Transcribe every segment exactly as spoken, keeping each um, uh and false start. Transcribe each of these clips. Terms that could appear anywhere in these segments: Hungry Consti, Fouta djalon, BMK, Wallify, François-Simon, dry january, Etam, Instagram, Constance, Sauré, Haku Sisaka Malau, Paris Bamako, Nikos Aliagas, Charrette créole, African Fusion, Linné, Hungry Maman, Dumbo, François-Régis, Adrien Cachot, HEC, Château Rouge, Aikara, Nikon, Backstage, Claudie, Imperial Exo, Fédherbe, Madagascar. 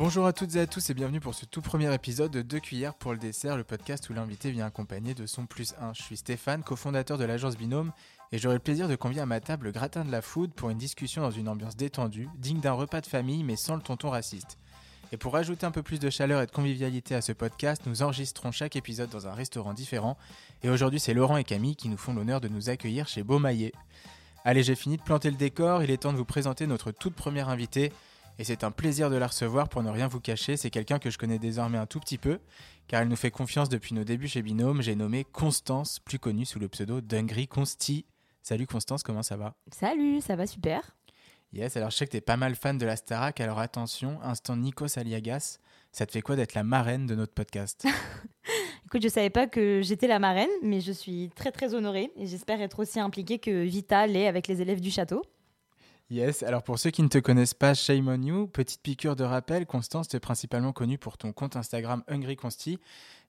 Bonjour à toutes et à tous et bienvenue pour ce tout premier épisode de deux cuillères pour le dessert, le podcast où l'invité vient accompagné de son plus un. Je suis Stéphane, cofondateur de l'agence Binôme, et j'aurai le plaisir de convier à ma table le gratin de la food pour une discussion dans une ambiance détendue, digne d'un repas de famille mais sans le tonton raciste. Et pour ajouter un peu plus de chaleur et de convivialité à ce podcast, nous enregistrons chaque épisode dans un restaurant différent, et aujourd'hui c'est Laurent et Camille qui nous font l'honneur de nous accueillir chez Bomaye. Allez, j'ai fini de planter le décor, il est temps de vous présenter notre toute première invitée. Et c'est un plaisir de la recevoir pour ne rien vous cacher, c'est quelqu'un que je connais désormais un tout petit peu, car elle nous fait confiance depuis nos débuts chez Binôme. J'ai nommé Constance, plus connue sous le pseudo d'Hungry Consti. Salut Constance, comment ça va ? Salut, ça va super. Yes, alors je sais que t'es pas mal fan de la Starac, alors attention, instant Nikos Aliagas, ça te fait quoi d'être la marraine de notre podcast ? Écoute, je savais pas que j'étais la marraine, mais je suis très très honorée et j'espère être aussi impliquée que Vita l'est avec les élèves du château. Yes, alors pour ceux qui ne te connaissent pas, shame on you, petite piqûre de rappel, Constance, tu es principalement connue pour ton compte Instagram Hungry Consti,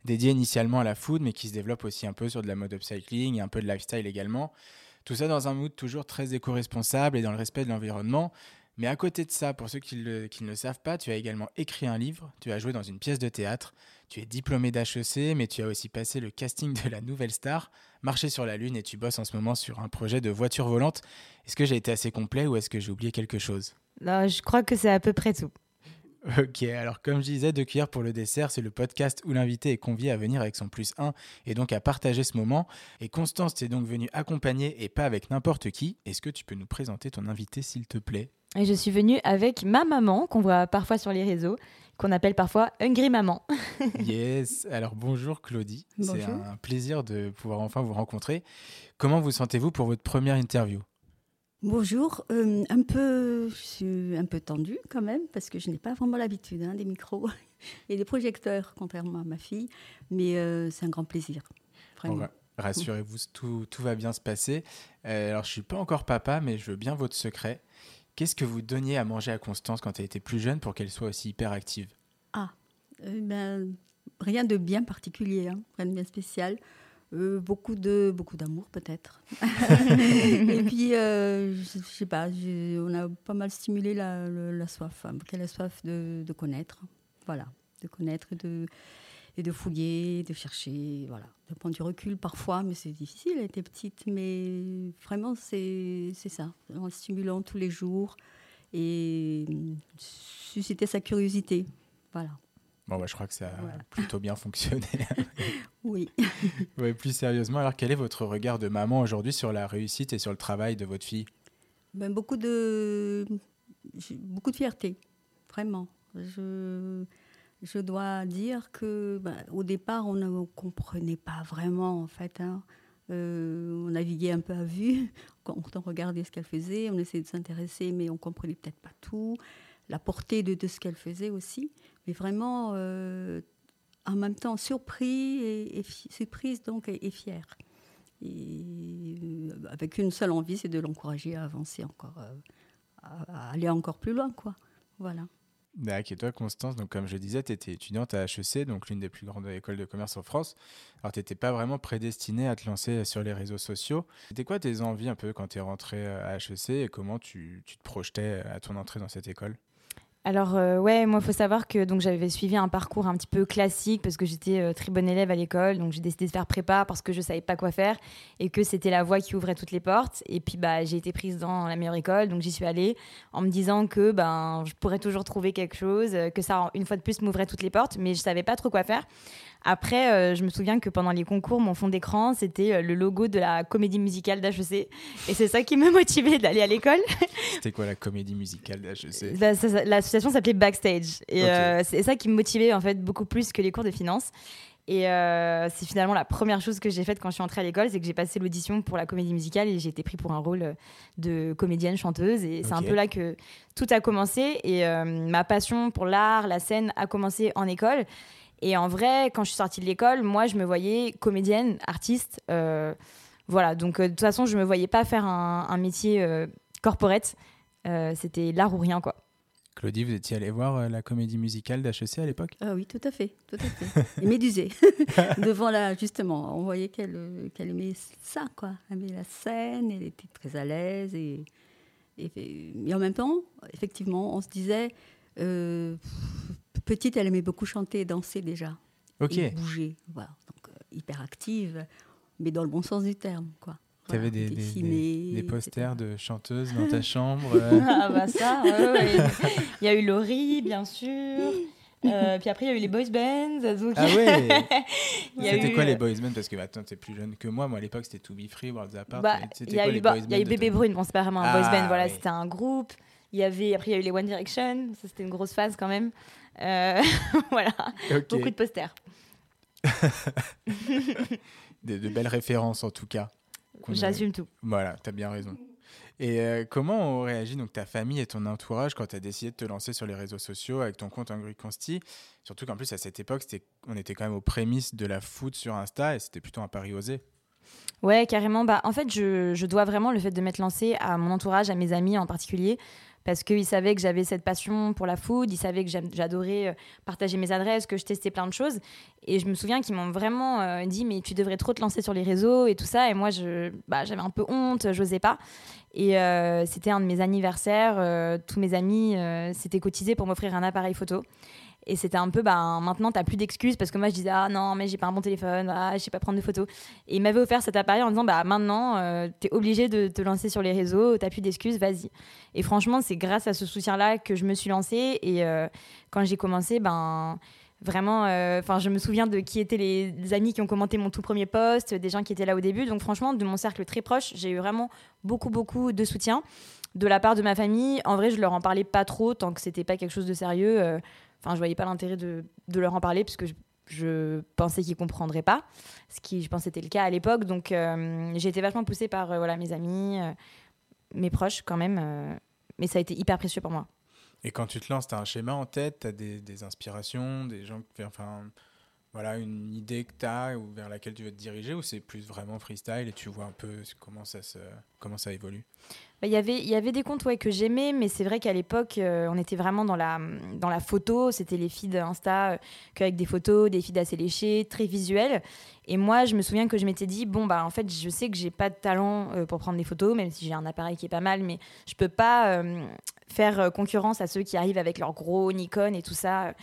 dédié initialement à la food, mais qui se développe aussi un peu sur de la mode upcycling et un peu de lifestyle également. Tout ça dans un mood toujours très éco-responsable et dans le respect de l'environnement. Mais à côté de ça, pour ceux qui, le, qui ne le savent pas, tu as également écrit un livre, tu as joué dans une pièce de théâtre, tu es diplômée d'H E C, mais tu as aussi passé le casting de La Nouvelle Star, marché sur la Lune, et tu bosses en ce moment sur un projet de voiture volante. Est-ce que j'ai été assez complet ou est-ce que j'ai oublié quelque chose ? Non, je crois que c'est à peu près tout. Ok, alors comme je disais, deux cuillères pour le dessert, c'est le podcast où l'invité est convié à venir avec son plus un et donc à partager ce moment. Et Constance, t'es donc venue accompagnée et pas avec n'importe qui. Est-ce que tu peux nous présenter ton invité, s'il te plaît ? Et je suis venue avec ma maman, qu'on voit parfois sur les réseaux, qu'on appelle parfois Hungry Maman. Yes, alors bonjour Claudie, bonjour. C'est un plaisir de pouvoir enfin vous rencontrer. Comment vous sentez-vous pour votre première interview ? Bonjour, euh, un peu, je suis un peu tendue quand même, parce que je n'ai pas vraiment l'habitude hein, des micros et des projecteurs, contrairement à ma fille, mais euh, c'est un grand plaisir, vraiment. Bon, bah. Rassurez-vous, tout, tout va bien se passer. Euh, alors je ne suis pas encore papa, mais je veux bien votre secret. Qu'est-ce que vous donniez à manger à Constance quand elle était plus jeune pour qu'elle soit aussi hyperactive ? Ah, euh, ben, rien de bien particulier, hein, rien de bien spécial. Euh, beaucoup, de, beaucoup d'amour, peut-être. Et puis, euh, je ne sais pas, on a pas mal stimulé la, la, la soif, hein, qu'elle a soif de, de connaître. Voilà, de connaître et de, et de fouiller, de chercher, voilà. De prendre du recul parfois, mais c'est difficile, elle était petite, mais vraiment c'est, c'est ça, en stimulant tous les jours et susciter sa curiosité, voilà. Bon bah je crois que ça a voilà. plutôt bien fonctionné. Oui. Ouais, plus sérieusement, alors quel est votre regard de maman aujourd'hui sur la réussite et sur le travail de votre fille ? Ben, beaucoup de beaucoup de fierté, vraiment. Je Je dois dire qu'au bah, départ, on ne comprenait pas vraiment, en fait. Hein. Euh, on naviguait un peu à vue, on regardait ce qu'elle faisait, on essayait de s'intéresser, mais on ne comprenait peut-être pas tout, la portée de, de ce qu'elle faisait aussi. Mais vraiment, euh, en même temps, surpris et, et fi- surprise donc, et, et fière. Et, euh, avec une seule envie, c'est de l'encourager à avancer encore, euh, à, à aller encore plus loin, quoi. Voilà. D'accord, et toi Constance, donc comme je disais, tu étais étudiante à H E C, donc l'une des plus grandes écoles de commerce en France. Alors tu n'étais pas vraiment prédestinée à te lancer sur les réseaux sociaux. C'était quoi tes envies un peu quand tu es rentrée à H E C et comment tu, tu te projetais à ton entrée dans cette école ? Alors euh, ouais, moi il faut savoir que donc, j'avais suivi un parcours un petit peu classique parce que j'étais euh, très bonne élève à l'école, donc j'ai décidé de faire prépa parce que je ne savais pas quoi faire et que c'était la voie qui ouvrait toutes les portes. Et puis bah, j'ai été prise dans la meilleure école, donc j'y suis allée en me disant que ben, je pourrais toujours trouver quelque chose, que ça une fois de plus m'ouvrait toutes les portes, mais je ne savais pas trop quoi faire. Après, euh, je me souviens que pendant les concours, mon fond d'écran, c'était euh, le logo de la comédie musicale d'H E C. Et c'est ça qui me motivait d'aller à l'école. C'était quoi la comédie musicale d'H E C ? Bah, ça, ça, l'association s'appelait Backstage. Et okay. euh, c'est ça qui me motivait en fait, beaucoup plus que les cours de finance. Et euh, c'est finalement la première chose que j'ai faite quand je suis entrée à l'école, c'est que j'ai passé l'audition pour la comédie musicale et j'ai été prise pour un rôle de comédienne chanteuse. Et okay. c'est un peu là que tout a commencé. Et euh, ma passion pour l'art, la scène a commencé en école. Et en vrai, quand je suis sortie de l'école, moi, je me voyais comédienne, artiste. Euh, voilà, donc euh, de toute façon, je ne me voyais pas faire un, un métier euh, corporate. Euh, c'était l'art ou rien, quoi. Claudie, vous étiez allée voir euh, la comédie musicale d'H E C à l'époque ? Ah oui, tout à fait, tout à fait. Et médusée. Devant la, justement, on voyait qu'elle, euh, qu'elle aimait ça, quoi. Elle aimait la scène, elle était très à l'aise. Et, et, et, et en même temps, effectivement, on se disait... Euh, pff, petite, elle aimait beaucoup chanter et danser déjà. Ok. Et bouger, voilà. Donc euh, hyper active, mais dans le bon sens du terme, quoi. Tu avais des, des, des, des posters et cetera de chanteuses dans ta chambre. Euh. Ah bah ça, euh, ouais. Il y a eu Laurie, bien sûr. Euh, puis après, il y a eu les boys bands. Donc... Ah ouais. C'était eu... quoi les boys bands? Parce que attends, t'es plus jeune que moi. Moi, à l'époque, c'était To Be Free, Worlds Apart. Bah, il y a eu, ba... eu Bébé Brune. Bon, c'est pas vraiment un ah, boys band. Voilà, oui. C'était un groupe. Il y avait... Après, il y a eu les One Direction. Ça, c'était une grosse phase quand même. Euh... voilà. Okay. Beaucoup de posters. de, de belles références, en tout cas. J'assume euh... tout. Voilà, t'as bien raison. Et euh, comment ont réagi donc, ta famille et ton entourage quand tu as décidé de te lancer sur les réseaux sociaux avec ton compte Hungry Consti? Surtout qu'en plus, à cette époque, c'était... on était quand même aux prémices de la food sur Insta et c'était plutôt un pari osé. Ouais, carrément. Bah, en fait, je, je dois vraiment le fait de m'être lancée à mon entourage, à mes amis en particulier, parce qu'ils savaient que j'avais cette passion pour la food, ils savaient que j'adorais partager mes adresses, que je testais plein de choses. Et je me souviens qu'ils m'ont vraiment euh, dit « mais tu devrais trop te lancer sur les réseaux et tout ça ». Et moi, je, bah, j'avais un peu honte, j'osais pas. Et euh, c'était un de mes anniversaires, euh, tous mes amis euh, s'étaient cotisés pour m'offrir un appareil photo. Et c'était un peu, bah, maintenant, t'as plus d'excuses parce que moi, je disais, ah non, mais j'ai pas un bon téléphone, ah, je sais pas prendre de photos. Et ils m'avaient offert cet appareil en disant, bah, maintenant, euh, t'es obligé de te lancer sur les réseaux, t'as plus d'excuses, vas-y. Et franchement, c'est grâce à ce soutien-là que je me suis lancée. Et euh, quand j'ai commencé, ben, vraiment, enfin, euh, je me souviens de qui étaient les, les amis qui ont commenté mon tout premier post, des gens qui étaient là au début. Donc, franchement, de mon cercle très proche, j'ai eu vraiment beaucoup, beaucoup de soutien. De la part de ma famille, en vrai, je leur en parlais pas trop tant que c'était pas quelque chose de sérieux. Euh, Enfin, je voyais pas l'intérêt de, de leur en parler parce que je, je pensais qu'ils comprendraient pas, ce qui, je pense, était le cas à l'époque. Donc, euh, j'ai été vachement poussée par euh, voilà, mes amis, euh, mes proches quand même. Euh, mais ça a été hyper précieux pour moi. Et quand tu te lances, tu as un schéma en tête, tu as des, des inspirations, des gens, enfin, voilà, une idée que tu as ou vers laquelle tu veux te diriger, ou c'est plus vraiment freestyle et tu vois un peu comment ça, se, comment ça évolue? Bah, y avait, y avait des comptes ouais, que j'aimais, mais c'est vrai qu'à l'époque, euh, on était vraiment dans la, dans la photo. C'était les feeds Insta, euh, qu'avec des photos, des feeds assez léchés, très visuels. Et moi, je me souviens que je m'étais dit, bon, bah, en fait, je sais que j'ai pas de talent euh, pour prendre des photos, même si j'ai un appareil qui est pas mal, mais je peux pas euh, faire concurrence à ceux qui arrivent avec leur gros Nikon et tout ça.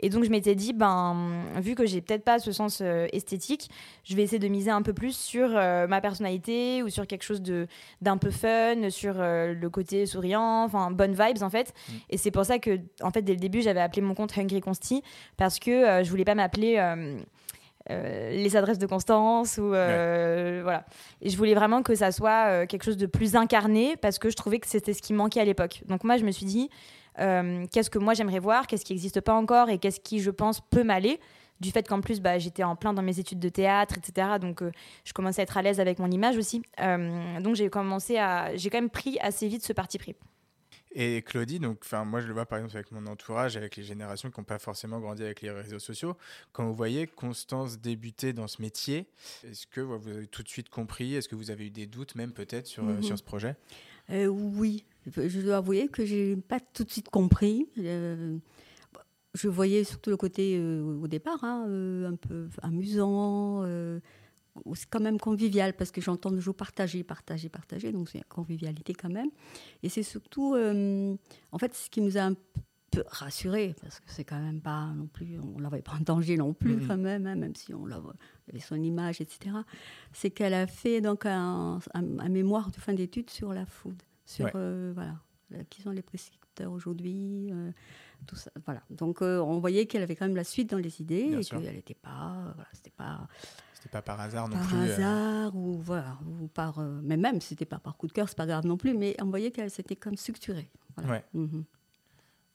Et donc, je m'étais dit, ben, vu que j'ai peut-être pas ce sens euh, esthétique, je vais essayer de miser un peu plus sur euh, ma personnalité ou sur quelque chose de, d'un peu fun, sur sur euh, le côté souriant, enfin bonnes vibes en fait. Mmh. Et c'est pour ça que en fait dès le début j'avais appelé mon compte Hungry Consti parce que euh, je voulais pas m'appeler euh, euh, les adresses de Constance ou euh, ouais. Voilà. Et je voulais vraiment que ça soit euh, quelque chose de plus incarné parce que je trouvais que c'était ce qui manquait à l'époque. Donc moi je me suis dit euh, qu'est-ce que moi j'aimerais voir, qu'est-ce qui n'existe pas encore et qu'est-ce qui je pense peut m'aller. Du fait qu'en plus, bah, j'étais en plein dans mes études de théâtre, et cetera. Donc, euh, je commençais à être à l'aise avec mon image aussi. Euh, donc, j'ai commencé à... J'ai quand même pris assez vite ce parti pris. Et Claudie, donc, moi, je le vois par exemple avec mon entourage, avec les générations qui n'ont pas forcément grandi avec les réseaux sociaux. Quand vous voyez Constance débuter dans ce métier, est-ce que vous avez tout de suite compris? Est-ce que vous avez eu des doutes même peut-être sur, mm-hmm. euh, sur ce projet? euh, Oui, je dois avouer que je n'ai pas tout de suite compris... Euh... Je voyais surtout le côté, euh, au départ, hein, euh, un peu amusant, euh, c'est quand même convivial, parce que j'entends toujours partager, partager, partager, donc c'est une convivialité quand même. Et c'est surtout, euh, en fait, ce qui nous a un peu rassurés, parce que c'est quand même pas non plus, on ne la voyait pas en danger non plus, mmh. quand même, hein, même si on la voit, avait son image, et cetera. C'est qu'elle a fait donc un, un, un mémoire de fin d'études sur la food, sur, ouais. euh, voilà, qui sont les prescripteurs aujourd'hui, euh, tout ça, voilà. Donc, euh, on voyait qu'elle avait quand même la suite dans les idées. Bien et sûr. Qu'elle n'était pas, voilà, c'était pas... C'était pas par hasard non par plus. Par hasard euh... ou, voilà, ou par... Euh, mais même, c'était pas par coup de cœur, c'est pas grave non plus, mais on voyait qu'elle s'était comme structurée. Voilà. Ouais. Mm-hmm.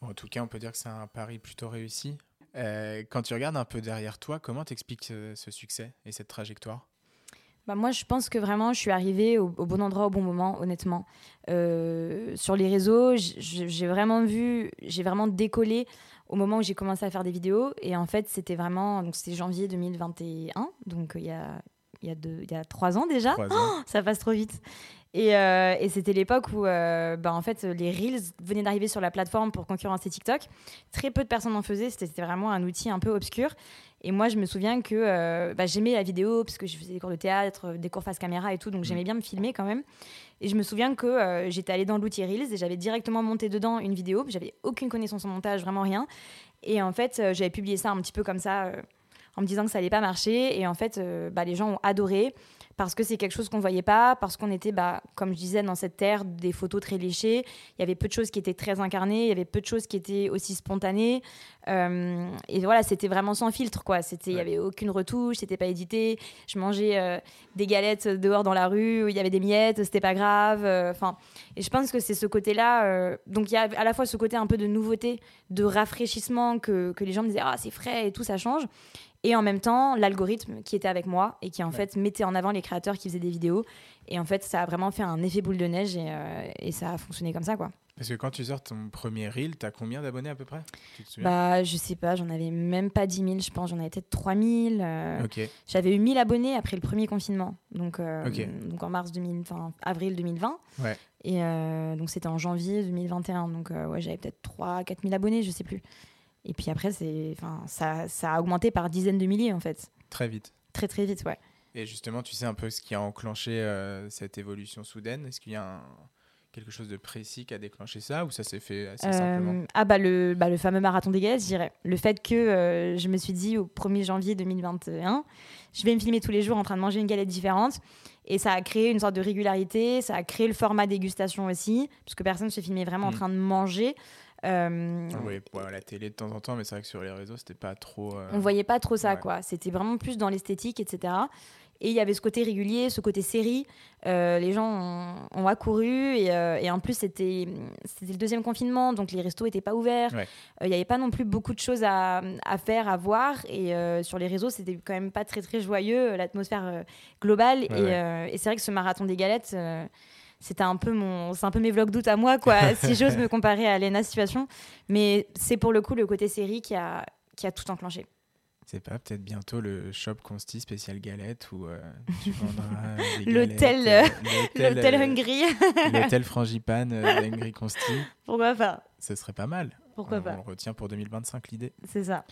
Bon, en tout cas, on peut dire que c'est un pari plutôt réussi. Euh, quand tu regardes un peu derrière toi, comment t'expliques ce, ce succès et cette trajectoire? Bah moi, je pense que vraiment, je suis arrivée au, au bon endroit, au bon moment, honnêtement. Euh, sur les réseaux, j'ai, j'ai vraiment vu, j'ai vraiment décollé au moment où j'ai commencé à faire des vidéos. Et en fait, c'était vraiment, donc c'était janvier deux mille vingt et un, donc il y a, il y a, deux, il y a trois ans déjà. Trois ans. Oh, ça passe trop vite. Et, euh, et c'était l'époque où euh, bah, en fait, les Reels venaient d'arriver sur la plateforme pour concurrencer TikTok. Très peu de personnes en faisaient, c'était, c'était vraiment un outil un peu obscur. Et moi, je me souviens que euh, bah, j'aimais la vidéo parce que je faisais des cours de théâtre, des cours face caméra et tout, donc j'aimais bien me filmer quand même. Et je me souviens que euh, j'étais allée dans l'outil Reels et j'avais directement monté dedans une vidéo. J'avais aucune connaissance en montage, vraiment rien. Et en fait, euh, j'avais publié ça un petit peu comme ça, euh, en me disant que ça allait pas marcher. Et en fait, euh, bah, les gens ont adoré. Parce que c'est quelque chose qu'on ne voyait pas, parce qu'on était, bah, comme je disais, dans cette ère des photos très léchées. Il y avait peu de choses qui étaient très incarnées, il y avait peu de choses qui étaient aussi spontanées. Euh, et voilà, c'était vraiment sans filtre, quoi. C'était, il n'y avait aucune retouche, c'était pas édité. Je mangeais euh, des galettes dehors dans la rue, où il y avait des miettes, c'était pas grave. Euh, et je pense que c'est ce côté-là. Euh, donc il y a à la fois ce côté un peu de nouveauté, de rafraîchissement, que, que les gens me disaient « Ah, c'est frais et tout, ça change ». Et en même temps, l'algorithme qui était avec moi et qui, en ouais. fait, mettait en avant les créateurs qui faisaient des vidéos. Et en fait, ça a vraiment fait un effet boule de neige et, euh, et ça a fonctionné comme ça, quoi. Parce que quand tu sors ton premier Reel, t'as combien d'abonnés à peu près ? Tu te souviens ? Bah, je sais pas, j'en avais même pas dix mille, je pense. J'en avais peut-être trois mille. Euh, okay. J'avais eu mille abonnés après le premier confinement. Donc, euh, okay. donc en mars deux mille, enfin, avril deux mille vingt. Ouais. Et euh, donc, c'était en janvier deux mille vingt et un. Donc, euh, ouais, j'avais peut-être trois à quatre mille abonnés, je sais plus. Et puis après, c'est, enfin, ça, ça a augmenté par dizaines de milliers, en fait. Très vite. Très, très vite, ouais. Et justement, tu sais un peu ce qui a enclenché euh, cette évolution soudaine ? Est-ce qu'il y a un, quelque chose de précis qui a déclenché ça ? Ou ça s'est fait assez euh, simplement ? Ah bah le, bah, le fameux marathon des galettes, je dirais. Le fait que euh, je me suis dit, au premier janvier deux mille vingt et un, je vais me filmer tous les jours en train de manger une galette différente. Et ça a créé une sorte de régularité. Ça a créé le format dégustation aussi. Parce que personne ne se filmait vraiment mmh. en train de manger. Euh, oui, ouais, la télé de temps en temps, mais c'est vrai que sur les réseaux, c'était pas trop. Euh... On voyait pas trop ça, ouais. quoi. C'était vraiment plus dans l'esthétique, et cetera. Et il y avait ce côté régulier, ce côté série. Euh, les gens ont, ont accouru et, euh, et en plus, c'était, c'était le deuxième confinement, donc les restos n'étaient pas ouverts. Il ouais. n'y euh, avait pas non plus beaucoup de choses à, à faire, à voir. Et euh, sur les réseaux, c'était quand même pas très, très joyeux, l'atmosphère euh, globale. Ouais, et, ouais. Euh, et c'est vrai que ce marathon des galettes. Euh, C'était un peu mon, c'est un peu mes vlogs d'août à moi, quoi, si j'ose me comparer à Léna's situation. Mais c'est pour le coup le côté série qui a, qui a tout enclenché. C'est pas peut-être bientôt le shop Consti spécial galette où euh, tu vendras des galettes, l'hôtel, euh, l'hôtel, l'hôtel euh, Hungry, l'hôtel Frangipane euh, Hungry Consti. Pourquoi pas ? Ce serait pas mal. Pourquoi on, pas ? On retient pour deux mille vingt-cinq l'idée. C'est ça.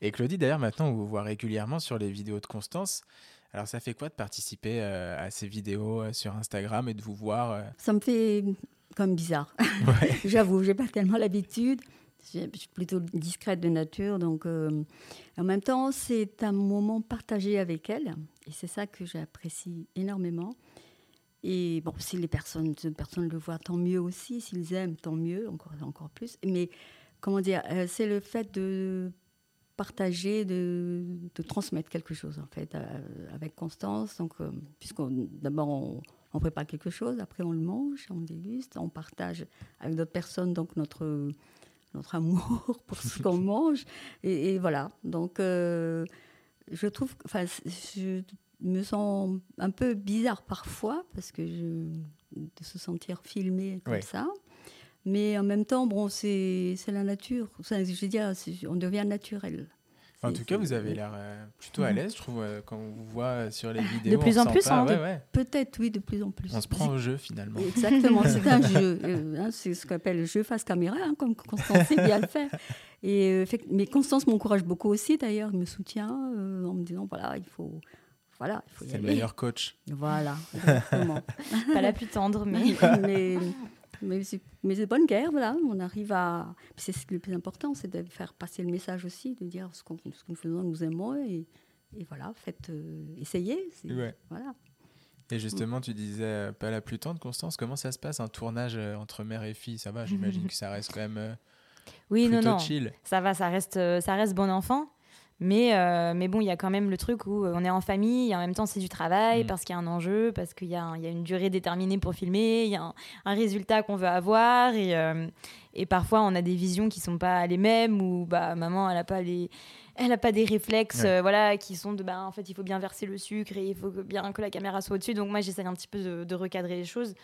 Et Claudie, d'ailleurs, maintenant, on vous voit régulièrement sur les vidéos de Constance. Alors, ça fait quoi de participer euh, à ces vidéos euh, sur Instagram et de vous voir euh... Ça me fait comme bizarre. Ouais. J'avoue, je n'ai pas tellement l'habitude. Je suis plutôt discrète de nature. Donc, euh, en même temps, c'est un moment partagé avec elle. Et c'est ça que j'apprécie énormément. Et bon, si les personnes, les personnes le voient, tant mieux aussi. S'ils aiment, tant mieux, encore, encore plus. Mais comment dire, euh, c'est le fait de... partager, de, de transmettre quelque chose, en fait, euh, avec Constance. Donc, euh, puisqu'on, d'abord, on, on prépare quelque chose, après, on le mange, on déguste, on partage avec d'autres personnes, donc, notre, notre amour pour ce qu'on mange. Et, et voilà. Donc, euh, je trouve... Enfin, je me sens un peu bizarre parfois, parce que je, de se sentir filmée comme ouais. ça... Mais en même temps, bon, c'est, c'est la nature. Enfin, je veux dire, on devient naturel. C'est, en tout cas, vous avez l'air euh, plutôt à l'aise, je trouve, euh, quand on vous voit sur les vidéos. De plus en plus, hein, ouais, ouais. Peut-être, oui, de plus en plus. On se prend au jeu, finalement. Exactement, c'est un jeu. Euh, hein, c'est ce qu'on appelle le jeu face caméra, hein, comme Constance sait bien le faire. Et, euh, fait, mais Constance m'encourage beaucoup aussi, d'ailleurs. Elle me soutient euh, en me disant, voilà, il faut... Voilà, il faut y c'est aller. Le meilleur coach. Voilà, exactement. Pas la plus tendre, mais... mais Mais c'est, mais c'est bonne guerre, voilà. On arrive à. C'est ce qui est le plus important, c'est de faire passer le message aussi, de dire ce, qu'on, ce que nous faisons, nous aimons, et, et voilà, faites, euh, essayez. C'est, ouais. Voilà. Et justement, tu disais euh, pas la plus tendre, Constance. Comment ça se passe un tournage euh, entre mère et fille ? Ça va, j'imagine que ça reste quand même. Euh, oui, non, non. Chill. Ça va, ça reste, euh, ça reste bon enfant. Mais, euh, mais bon, il y a quand même le truc où on est en famille et en même temps, c'est du travail mmh. parce qu'il y a un enjeu, parce qu'il y a, un, il y a une durée déterminée pour filmer, il y a un, un résultat qu'on veut avoir et, euh, et parfois, on a des visions qui ne sont pas les mêmes ou bah, maman, elle n'a pas les... Elle n'a pas des réflexes ouais. euh, voilà, qui sont de... Bah, en fait, il faut bien verser le sucre et il faut bien que la caméra soit au-dessus. Donc, moi, j'essaie un petit peu de, de recadrer les choses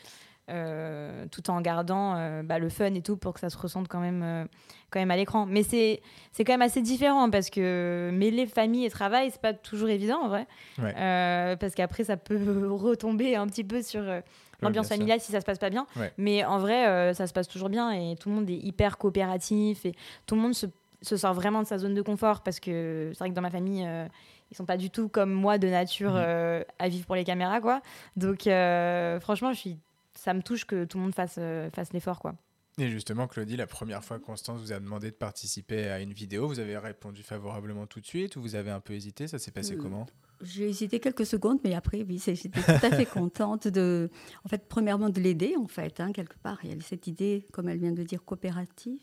euh, tout en gardant euh, bah, le fun et tout pour que ça se ressente quand même, euh, quand même à l'écran. Mais c'est, c'est quand même assez différent parce que mêler famille et travail, c'est pas toujours évident en vrai. Ouais. Euh, parce qu'après, ça peut retomber un petit peu sur... Euh, l'ambiance oui, familiale si ça se passe pas bien. Ouais. Mais en vrai, euh, ça se passe toujours bien et tout le monde est hyper coopératif et tout le monde se, se sort vraiment de sa zone de confort parce que c'est vrai que dans ma famille, euh, ils sont pas du tout comme moi de nature euh, à vivre pour les caméras, quoi. Donc euh, franchement, je suis, ça me touche que tout le monde fasse, euh, fasse l'effort, quoi. Et justement, Claudie, la première fois que Constance vous a demandé de participer à une vidéo, vous avez répondu favorablement tout de suite ou vous avez un peu hésité ? Ça s'est passé euh, comment ? J'ai hésité quelques secondes, mais après, oui, j'étais tout à fait contente de, en fait, premièrement de l'aider, en fait, hein, quelque part. Il y a cette idée, comme elle vient de dire, coopérative,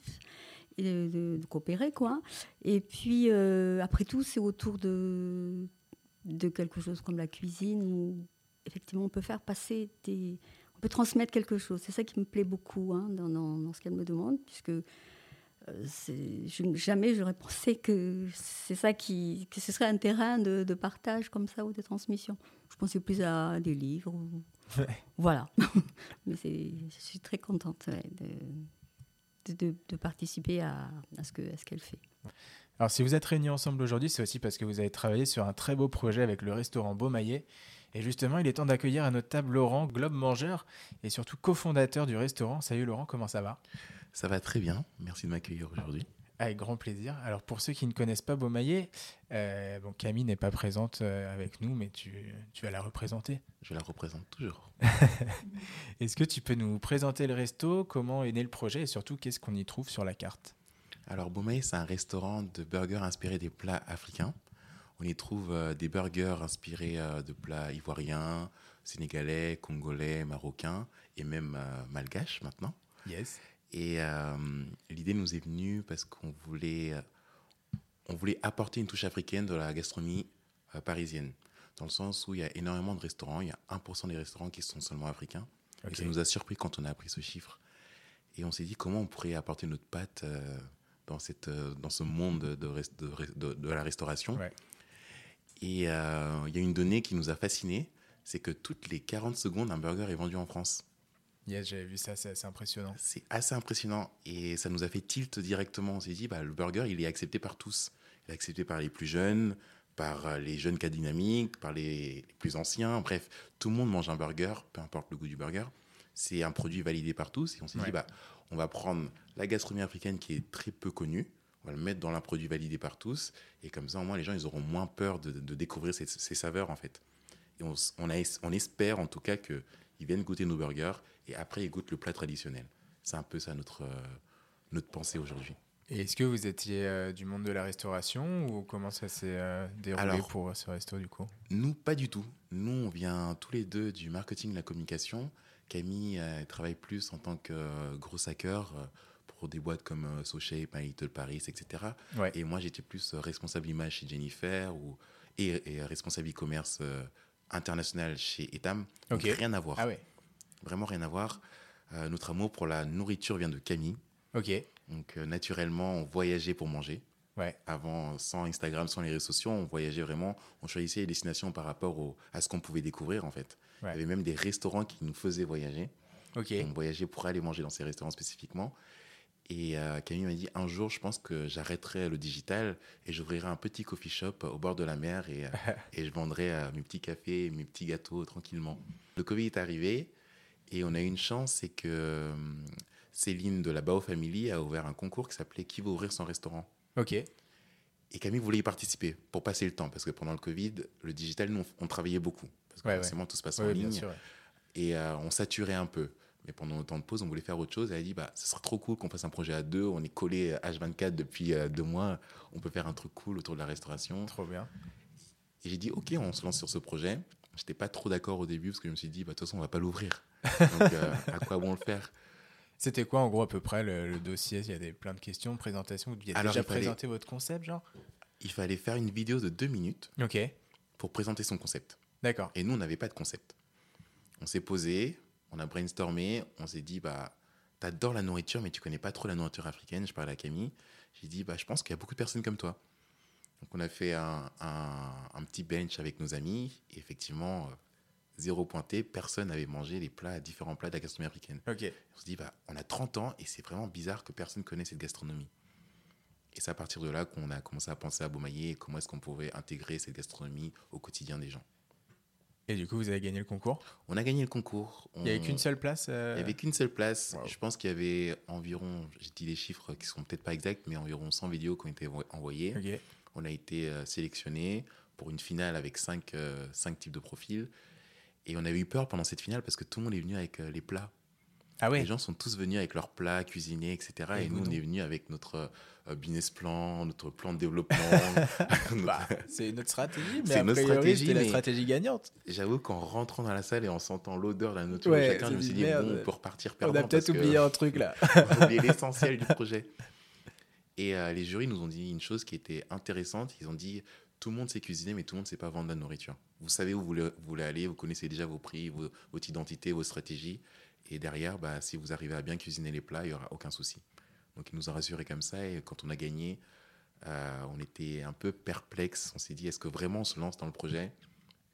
et de, de, de coopérer, quoi. Et puis, euh, après tout, c'est autour de, de quelque chose comme la cuisine où, effectivement, on peut faire passer des... On peut transmettre quelque chose. C'est ça qui me plaît beaucoup hein, dans, dans, dans ce qu'elle me demande, puisque euh, c'est, je, jamais j'aurais pensé que, c'est ça qui, que ce serait un terrain de, de partage comme ça ou de transmission. Je pensais plus à des livres. Ou... Ouais. Voilà. Mais c'est, je suis très contente ouais, de, de, de, de participer à, à, ce que, à ce qu'elle fait. Alors, si vous êtes réunis ensemble aujourd'hui, c'est aussi parce que vous avez travaillé sur un très beau projet avec le restaurant Bomaye. Et justement, il est temps d'accueillir à notre table Laurent, globe mangeur et surtout cofondateur du restaurant. Salut Laurent, comment ça va ? Ça va très bien, merci de m'accueillir aujourd'hui. Avec grand plaisir. Alors pour ceux qui ne connaissent pas Bomaye, euh, bon, Camille n'est pas présente avec nous, mais tu, tu vas la représenter. Je la représente toujours. Est-ce que tu peux nous présenter le resto ? Comment est né le projet et surtout, qu'est-ce qu'on y trouve sur la carte ? Alors Bomaye, c'est un restaurant de burgers inspiré des plats africains. On y trouve euh, des burgers inspirés euh, de plats ivoiriens, sénégalais, congolais, marocains et même euh, malgaches maintenant. Yes. Et euh, l'idée nous est venue parce qu'on voulait, euh, on voulait apporter une touche africaine dans la gastronomie euh, parisienne, dans le sens où il y a énormément de restaurants, il y a un pour cent des restaurants qui sont seulement africains. Okay. Et ça nous a surpris quand on a appris ce chiffre. Et on s'est dit comment on pourrait apporter notre patte euh, dans, cette, euh, dans ce monde de, rest- de, re- de, de la restauration. Ouais. Et il euh, y a une donnée qui nous a fascinés, c'est que toutes les quarante secondes, un burger est vendu en France. Yes, j'avais vu ça, c'est assez impressionnant. C'est assez impressionnant et ça nous a fait tilt directement. On s'est dit, bah, le burger, il est accepté par tous. Il est accepté par les plus jeunes, par les jeunes cas dynamiques, par les, les plus anciens. Bref, tout le monde mange un burger, peu importe le goût du burger. C'est un produit validé par tous. Et on s'est ouais. dit, bah, on va prendre la gastronomie africaine qui est très peu connue. On va le mettre dans un produit validé par tous. Et comme ça, au moins, les gens, ils auront moins peur de, de découvrir ces, ces saveurs, en fait. Et on, on, a, on espère, en tout cas, qu'ils viennent goûter nos burgers et après, ils goûtent le plat traditionnel. C'est un peu ça, notre, euh, notre pensée aujourd'hui. Et est-ce que vous étiez euh, du monde de la restauration ou comment ça s'est euh, déroulé Alors, pour ce resto, du coup ? Nous, pas du tout. Nous, on vient tous les deux du marketing et la communication. Camille euh, travaille plus en tant que euh, gros hacker euh, pour des boîtes comme euh, Sochet, My Little Paris, et cetera. Ouais. Et moi, j'étais plus euh, responsable image chez Jennifer ou, et, et responsable e-commerce euh, international chez Etam. Donc, okay. Rien à voir. Ah ouais. Vraiment rien à voir. Euh, notre amour pour la nourriture vient de Camille. Okay. Donc, euh, naturellement, on voyageait pour manger. Ouais. Avant, sans Instagram, sans les réseaux sociaux, on voyageait vraiment. On choisissait les destinations par rapport au, à ce qu'on pouvait découvrir, en fait. Ouais. Il y avait même des restaurants qui nous faisaient voyager. Okay. On voyageait pour aller manger dans ces restaurants spécifiquement. Et euh, Camille m'a dit, un jour, je pense que j'arrêterai le digital et j'ouvrirai un petit coffee shop au bord de la mer et, et je vendrai euh, mes petits cafés, mes petits gâteaux tranquillement. Le Covid est arrivé et on a eu une chance, c'est que euh, Céline de la Bao Family a ouvert un concours qui s'appelait « Qui veut ouvrir son restaurant ?» Ok. Et Camille voulait y participer pour passer le temps parce que pendant le Covid, le digital, nous, on, on travaillait beaucoup parce que ouais, forcément, ouais. tout se passait ouais, en ligne sûr, ouais. et euh, on saturait un peu. Mais pendant le temps de pause, on voulait faire autre chose. Et elle a dit, bah, ce serait trop cool qu'on fasse un projet à deux. On est collé H vingt-quatre depuis euh, deux mois. On peut faire un truc cool autour de la restauration. Trop bien. Et j'ai dit, OK, on se lance sur ce projet. Je n'étais pas trop d'accord au début parce que je me suis dit, bah, de toute façon, on ne va pas l'ouvrir. Donc, euh, à quoi bon le faire ? C'était quoi, en gros, à peu près, le, le dossier ? Il y avait plein de questions, présentations. Vous deviez Alors, déjà présenté fallait... votre concept, genre ? Il fallait faire une vidéo de deux minutes OK. pour présenter son concept. D'accord. Et nous, on n'avait pas de concept. On s'est posé... On a brainstormé, on s'est dit, bah, t'adores la nourriture, mais tu connais pas trop la nourriture africaine. Je parlais à Camille, j'ai dit, bah, je pense qu'il y a beaucoup de personnes comme toi. Donc, on a fait un, un, un petit bench avec nos amis. Et effectivement, euh, zéro pointé, personne n'avait mangé les plats, différents plats de la gastronomie africaine. Okay. On s'est dit, bah, on a trente ans et c'est vraiment bizarre que personne ne connaît cette gastronomie. Et c'est à partir de là qu'on a commencé à penser à Bomaye et comment est-ce qu'on pouvait intégrer cette gastronomie au quotidien des gens. Et du coup, vous avez gagné le concours ? On a gagné le concours. On... Il n'y avait qu'une seule place euh... Il n'y avait qu'une seule place. Wow. Je pense qu'il y avait environ, j'ai dit des chiffres qui ne sont peut-être pas exacts, mais environ cent vidéos qui ont été envoyées. Okay. On a été euh, sélectionnés pour une finale avec cinq, euh, cinq types de profils. Et on avait eu peur pendant cette finale parce que tout le monde est venu avec euh, les plats. Ah ouais. Les gens sont tous venus avec leurs plats, cuisinés, et cetera. Et, et nous, on est venus avec notre euh, business plan, notre plan de développement. notre... Bah, c'est notre stratégie, mais c'est a priori, c'était la stratégie gagnante. J'avoue qu'en rentrant dans la salle et en sentant l'odeur de la nourriture ouais, de chacun, je me suis dit, merde, bon, on peut repartir perdant. On a peut-être parce oublié que... un truc, là. On a oublié l'essentiel du projet. Et euh, les jurys nous ont dit une chose qui était intéressante. Ils ont dit, tout le monde sait cuisiner, mais tout le monde ne sait pas vendre la nourriture. Vous savez où vous voulez, vous voulez aller, vous connaissez déjà vos prix, vos, votre identité, vos stratégies. Et derrière, bah, si vous arrivez à bien cuisiner les plats, il n'y aura aucun souci. Donc, ils nous ont rassurés comme ça. Et quand on a gagné, euh, on était un peu perplexes. On s'est dit, est-ce que vraiment on se lance dans le projet ?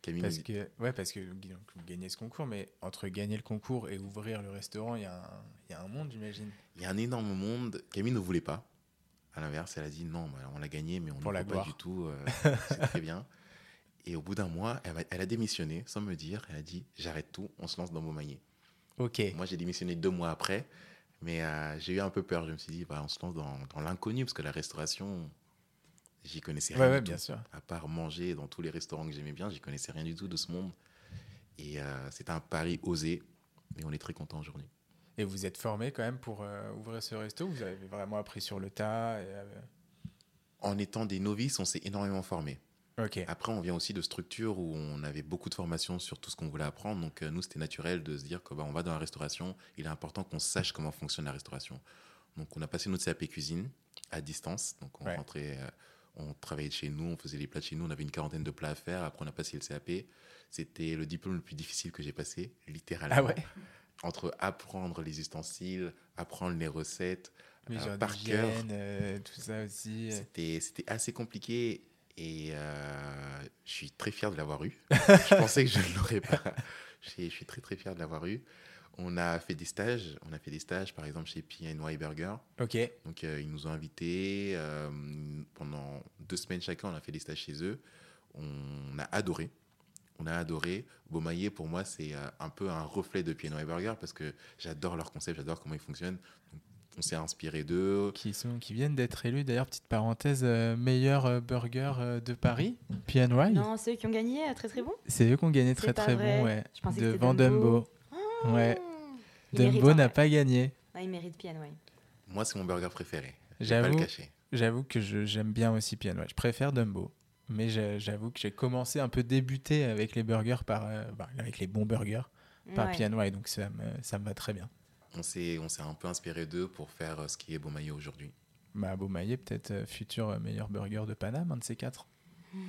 Camille parce, nous... que, ouais, parce que vous gagnez ce concours, mais entre gagner le concours et ouvrir le restaurant, il y, y a un monde, j'imagine. Il y a un énorme monde. Camille ne voulait pas. À l'inverse, elle a dit, non, bah, on l'a gagné, mais on ne l'a pas du tout. Euh, c'est très bien. Et au bout d'un mois, elle a, elle a démissionné, sans me dire. Elle a dit, j'arrête tout, on se lance dans Bomaye. Okay. Moi, j'ai démissionné deux mois après, mais euh, j'ai eu un peu peur. Je me suis dit, bah, on se lance dans, dans l'inconnu, parce que la restauration, j'y connaissais rien ouais, du ouais, tout. Bien sûr. À part manger dans tous les restaurants que j'aimais bien, j'y connaissais rien du tout de ce monde. Et euh, c'était un pari osé, mais on est très contents aujourd'hui. Et vous êtes formé quand même pour euh, ouvrir ce resto ? Vous avez vraiment appris sur le tas et, euh... En étant des novices, on s'est énormément formé. Okay. Après, on vient aussi de structures où on avait beaucoup de formations sur tout ce qu'on voulait apprendre. Donc, euh, nous, c'était naturel de se dire qu'on bah, va dans la restauration. Il est important qu'on sache comment fonctionne la restauration. Donc, on a passé notre C A P cuisine à distance. Donc, on ouais. rentrait, euh, on travaillait chez nous, on faisait les plats de chez nous. On avait une quarantaine de plats à faire. Après, on a passé le C A P. C'était le diplôme le plus difficile que j'ai passé, littéralement. Ah ouais. Entre apprendre les ustensiles, apprendre les recettes, Mais euh, genre par cœur. Euh, tout ça aussi. C'était, c'était assez compliqué. Et euh, je suis très fier de l'avoir eu. Je pensais que je ne l'aurais pas. Je suis très, très fier de l'avoir eu. On a fait des stages. On a fait des stages, par exemple, chez P N Y Burger. OK. Donc, euh, ils nous ont invités. Euh, pendant deux semaines chacun, on a fait des stages chez eux. On a adoré. On a adoré. Bomaye, pour moi, c'est un peu un reflet de P N Y Burger parce que j'adore leur concept, j'adore comment ils fonctionnent. Donc, on s'est inspiré d'eux. Qui, sont, qui viennent d'être élus, d'ailleurs, petite parenthèse, euh, meilleur euh, burger euh, de Paris, P N Y. Non, ceux qui ont gagné, très très bon. C'est eux qui ont gagné très très bon, ouais. Devant Dumbo. Dumbo, ouais. Dumbo n'a pas gagné. Ouais, il mérite P N Y. Moi, c'est mon burger préféré. Je vais pas le cacher. J'avoue que je, j'aime bien aussi P N Y. Je préfère Dumbo. Mais je, j'avoue que j'ai commencé un peu débuté avec les burgers, par, euh, bah, avec les bons burgers, par ouais. P N Y. Donc ça me, ça me va très bien. On s'est, on s'est un peu inspiré d'eux pour faire ce qui est Bomaye aujourd'hui. Bah, Bomaye, peut-être futur meilleur burger de Paname, un de ces quatre. Mmh.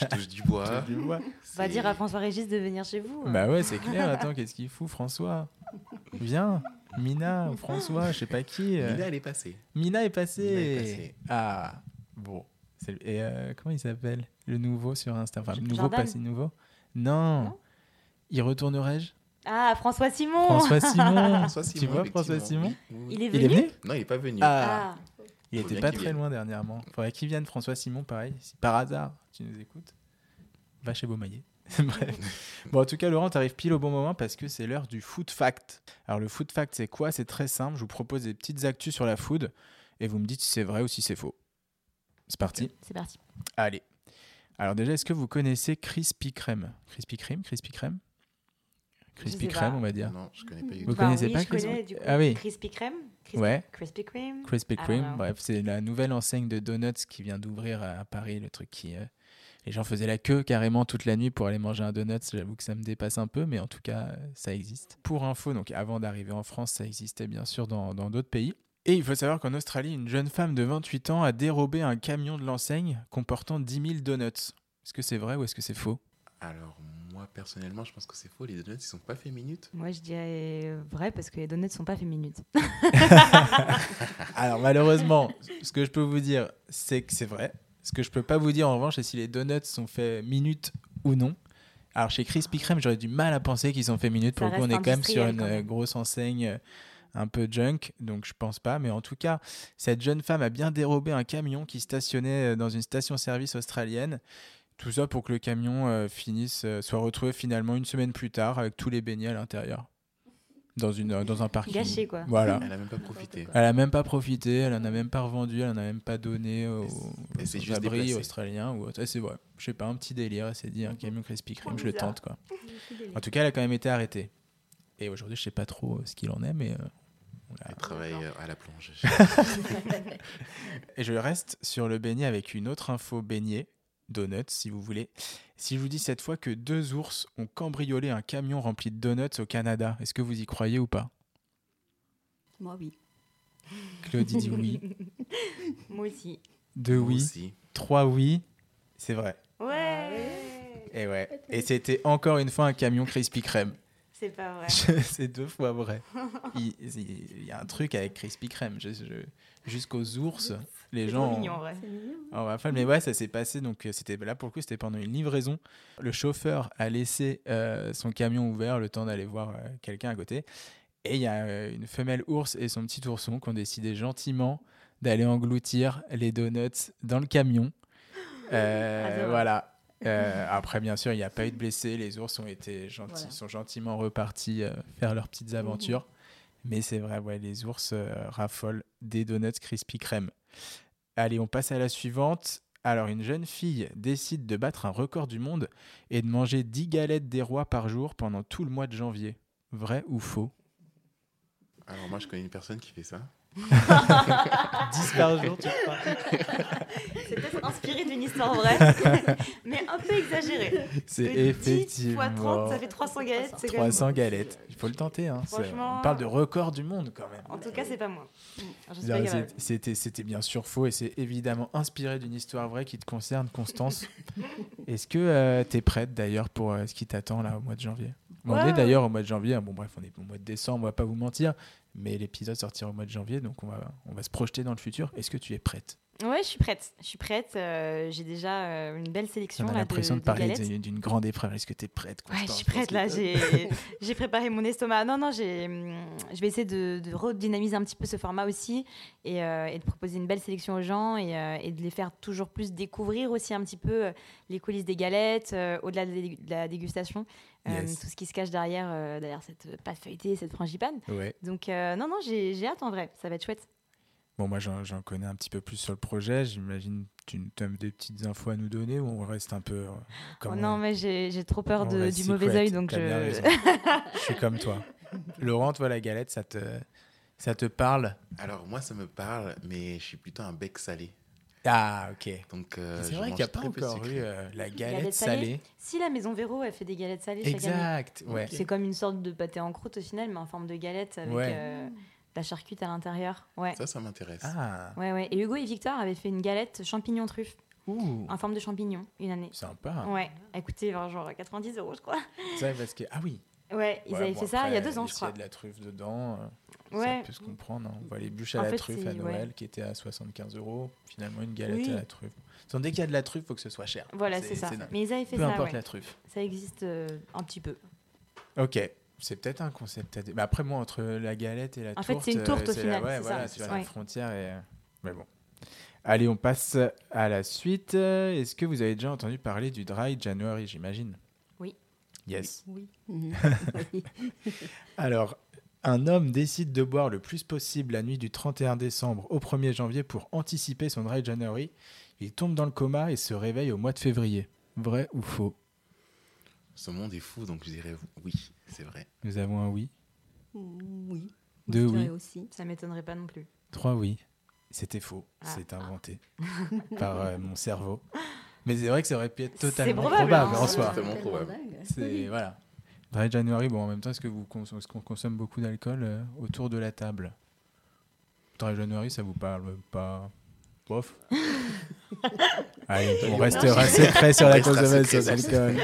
Je touche du bois. Je touche du bois. On va dire à François-Régis de venir chez vous. Hein. Bah ouais, c'est clair. Attends, qu'est-ce qu'il fout, François ? Viens, Mina, François, je sais pas qui. Mina, elle est passée. Mina est passée. Mina est passée. Ah, bon. C'est... Et euh, comment il s'appelle ? Le nouveau sur Insta. Enfin, nouveau, Jordan. Pas si nouveau. Non. non. Il retournerait-je ? Ah, François-Simon François-Simon François-Simon, tu vois François-Simon ? Il est venu ? Il est venu ? Non, il n'est pas venu. Ah. Ah. Il n'était pas très vienne. Loin dernièrement. Il faudrait qu'il vienne, François-Simon, pareil. Si par hasard, tu nous écoutes, va chez Bomaye. Bref. Bon, en tout cas, Laurent, tu arrives pile au bon moment parce que c'est l'heure du Food Fact. Alors, le Food Fact, c'est quoi ? C'est très simple. Je vous propose des petites actus sur la food et vous me dites si c'est vrai ou si c'est faux. C'est parti ? C'est parti. Allez. Alors déjà, est-ce que vous connaissez Krispy Kreme ? Krispy Kreme ? Krispy Kreme ? Krispy Kreme, on va dire. Non, je connais pas du tout. Vous bah, connaissez oui, pas Krispy Kreme ? Ah oui. Krispy Kreme ? Krispy... Ouais. Krispy Kreme. Krispy Kreme. Bref, c'est la nouvelle enseigne de donuts qui vient d'ouvrir à Paris, le truc qui euh... les gens faisaient la queue carrément toute la nuit pour aller manger un donut. J'avoue que ça me dépasse un peu, mais en tout cas, ça existe. Pour info, donc avant d'arriver en France, ça existait bien sûr dans dans d'autres pays. Et il faut savoir qu'en Australie, une jeune femme de vingt-huit ans a dérobé un camion de l'enseigne comportant dix mille donuts. Est-ce que c'est vrai ou est-ce que c'est faux ? Alors, moi, personnellement, je pense que c'est faux. Les donuts, ils ne sont pas faits minutes. Moi, je dirais vrai parce que les donuts ne sont pas faits minutes. Alors, malheureusement, ce que je peux vous dire, c'est que c'est vrai. Ce que je ne peux pas vous dire, en revanche, c'est si les donuts sont faits minutes ou non. Alors, chez Krispy Kreme, j'aurais du mal à penser qu'ils sont faits minutes. Pour le coup, on est quand même sur une même. grosse enseigne... un peu junk, donc je pense pas. Mais en tout cas, cette jeune femme a bien dérobé un camion qui stationnait dans une station-service australienne Tout ça pour que le camion euh, finisse, euh, soit retrouvé finalement une semaine plus tard avec tous les beignets à l'intérieur. Dans, une, euh, dans un parking. Gâché, quoi. Voilà. Elle n'a même pas profité. Elle n'a même pas profité, elle n'en a même pas revendu, elle n'en a même pas donné aux, aux abris australiens ou autre. Et c'est vrai, je sais pas, un petit délire. Elle s'est dit, un camion Krispy Kreme, je le tente, quoi. En tout cas, elle a quand même été arrêtée. Et aujourd'hui, je sais pas trop ce qu'il en est, mais... Euh, elle travaille à la plonge. Et je reste sur le beignet avec une autre info beignet. Donuts, si vous voulez. Si je vous dis cette fois que deux ours ont cambriolé un camion rempli de donuts au Canada, est-ce que vous y croyez ou pas? Moi, oui. Claudie dit oui. Moi aussi. Deux Moi oui. Aussi. Trois oui. C'est vrai. Ouais. Et ouais. Et c'était encore une fois un camion Krispy Kreme. C'est pas vrai. C'est deux fois vrai. Il, il y a un truc avec Krispy Kreme. Je, je, jusqu'aux ours, les gens... C'est mignon, ouais. C'est mignon. Enfin, mais ouais, ça s'est passé. Donc, c'était, là, pour le coup, c'était pendant une livraison. Le chauffeur a laissé euh, son camion ouvert le temps d'aller voir euh, quelqu'un à côté. Et il y a euh, une femelle ours et son petit ourson qui ont décidé gentiment d'aller engloutir les donuts dans le camion. Euh, voilà. Euh, après, bien sûr, il n'y a pas eu de blessés. Les ours ont été gentils, voilà. sont gentiment repartis euh, faire leurs petites aventures. Mmh. Mais c'est vrai, ouais, les ours euh, raffolent des donuts Krispy Kreme. Allez, on passe à la suivante. Alors, une jeune fille décide de battre un record du monde et de manger dix galettes des rois par jour pendant tout le mois de janvier. Vrai ou faux? Alors, moi, je connais une personne qui fait ça. dix par jour, tu crois? C'est peut-être inspiré d'une histoire vraie, mais un peu exagéré. C'est effectivement. dix fois trente, ça fait trois cents galettes. C'est trois cents galettes. Il faut le tenter. Hein. Franchement... On parle de record du monde quand même. En tout cas, c'est pas moi. Alors, non, c'est, c'était, c'était bien sûr faux et c'est évidemment inspiré d'une histoire vraie qui te concerne, Constance. Est-ce que euh, t'es prête d'ailleurs pour euh, ce qui t'attend là au mois de janvier? On ouais. est d'ailleurs au mois de janvier. Bon, bref, on est au mois de décembre, on va pas vous mentir. Mais l'épisode sortira au mois de janvier, donc on va, on va se projeter dans le futur. Est-ce que tu es prête? Ouais, je suis prête. Je suis prête. Euh, j'ai déjà euh, une belle sélection. On a là, l'impression de, de parler de, d'une grande épreuve. Est-ce que tu es prête, Constance? Ouais, je suis prête. Là, j'ai, j'ai préparé mon estomac. Non, non, j'ai, je vais essayer de, de redynamiser un petit peu ce format aussi et, euh, et de proposer une belle sélection aux gens et, euh, et de les faire toujours plus découvrir aussi un petit peu les coulisses des galettes, euh, au-delà de, de la dégustation. Euh, yes. Tout ce qui se cache derrière, euh, derrière cette pâte feuilletée, cette frangipane. Ouais. Donc, euh, non, non, j'ai, j'ai hâte en vrai. Ça va être chouette. Bon, moi, j'en, j'en connais un petit peu plus sur le projet. J'imagine que tu as des petites infos à nous donner ou on reste un peu... Euh, comme oh non, on, mais j'ai, j'ai trop peur de, du secret, mauvais œil, donc je... Je suis comme toi. Laurent, toi, la galette, ça te, ça te parle? Alors, moi, ça me parle, mais je suis plutôt un bec salé. Ah, ok. Donc, euh, c'est vrai qu'il n'y a pas encore eu euh, la galette, galette salée. salée. Si, la Maison Véro, elle fait des galettes salées exact, chaque année. Exact, ouais. Okay. C'est comme une sorte de pâté en croûte au final, mais en forme de galette avec ouais. euh, la charcute à l'intérieur. Ouais. Ça, ça m'intéresse. Ah. Ouais, ouais. Et Hugo et Victor avaient fait une galette champignon-truffe. Ouh. En forme de champignon, une année. Sympa. Ouais. Elle coûtait genre quatre-vingt-dix euros, je crois. C'est vrai, parce que... Ah oui. Ouais, ils ouais, avaient bon, fait ça après, il y a deux ans, je crois. Il y a de la truffe dedans, euh, ouais. Ça peut se comprendre. Hein. On voit les bûches à en la fait, truffe à Noël ouais. qui étaient à soixante-quinze euros. Finalement, une galette oui. à la truffe. Donc, dès qu'il y a de la truffe, il faut que ce soit cher. Voilà, c'est, c'est ça. C'est Mais ils avaient fait peu ça. Peu importe ouais. la truffe. Ça existe euh, un petit peu. Ok, c'est peut-être un concept. Mais après, moi, entre la galette et la en tourte. En fait, c'est une tourte euh, au c'est final. La, ouais, c'est voilà, ça. C'est sur ouais. la frontière. Et... Mais bon. Allez, on passe à la suite. Est-ce que vous avez déjà entendu parler du Dry January, j'imagine? Yes. Oui. Alors, un homme décide de boire le plus possible la nuit du trente et un décembre au premier janvier pour anticiper son Dry January. Il tombe dans le coma et se réveille au mois de février. Vrai ou faux? Ce monde est fou, donc je dirais oui, c'est vrai. Nous avons un oui. Oui. Deux oui. Aussi. Ça ne m'étonnerait pas non plus. Trois oui. C'était faux. Ah. C'est inventé par euh, mon cerveau. Mais c'est vrai que ça aurait pu être totalement c'est probable, probable hein, en soi. Totalement probable. C'est, oui. Voilà. Dry January, bon, en même temps, est-ce que vous cons- est-ce qu'on consomme beaucoup d'alcool euh, autour de la table? Dry January, ça vous parle pas? Bof. Allez, on restera secret sur la consommation d'alcool.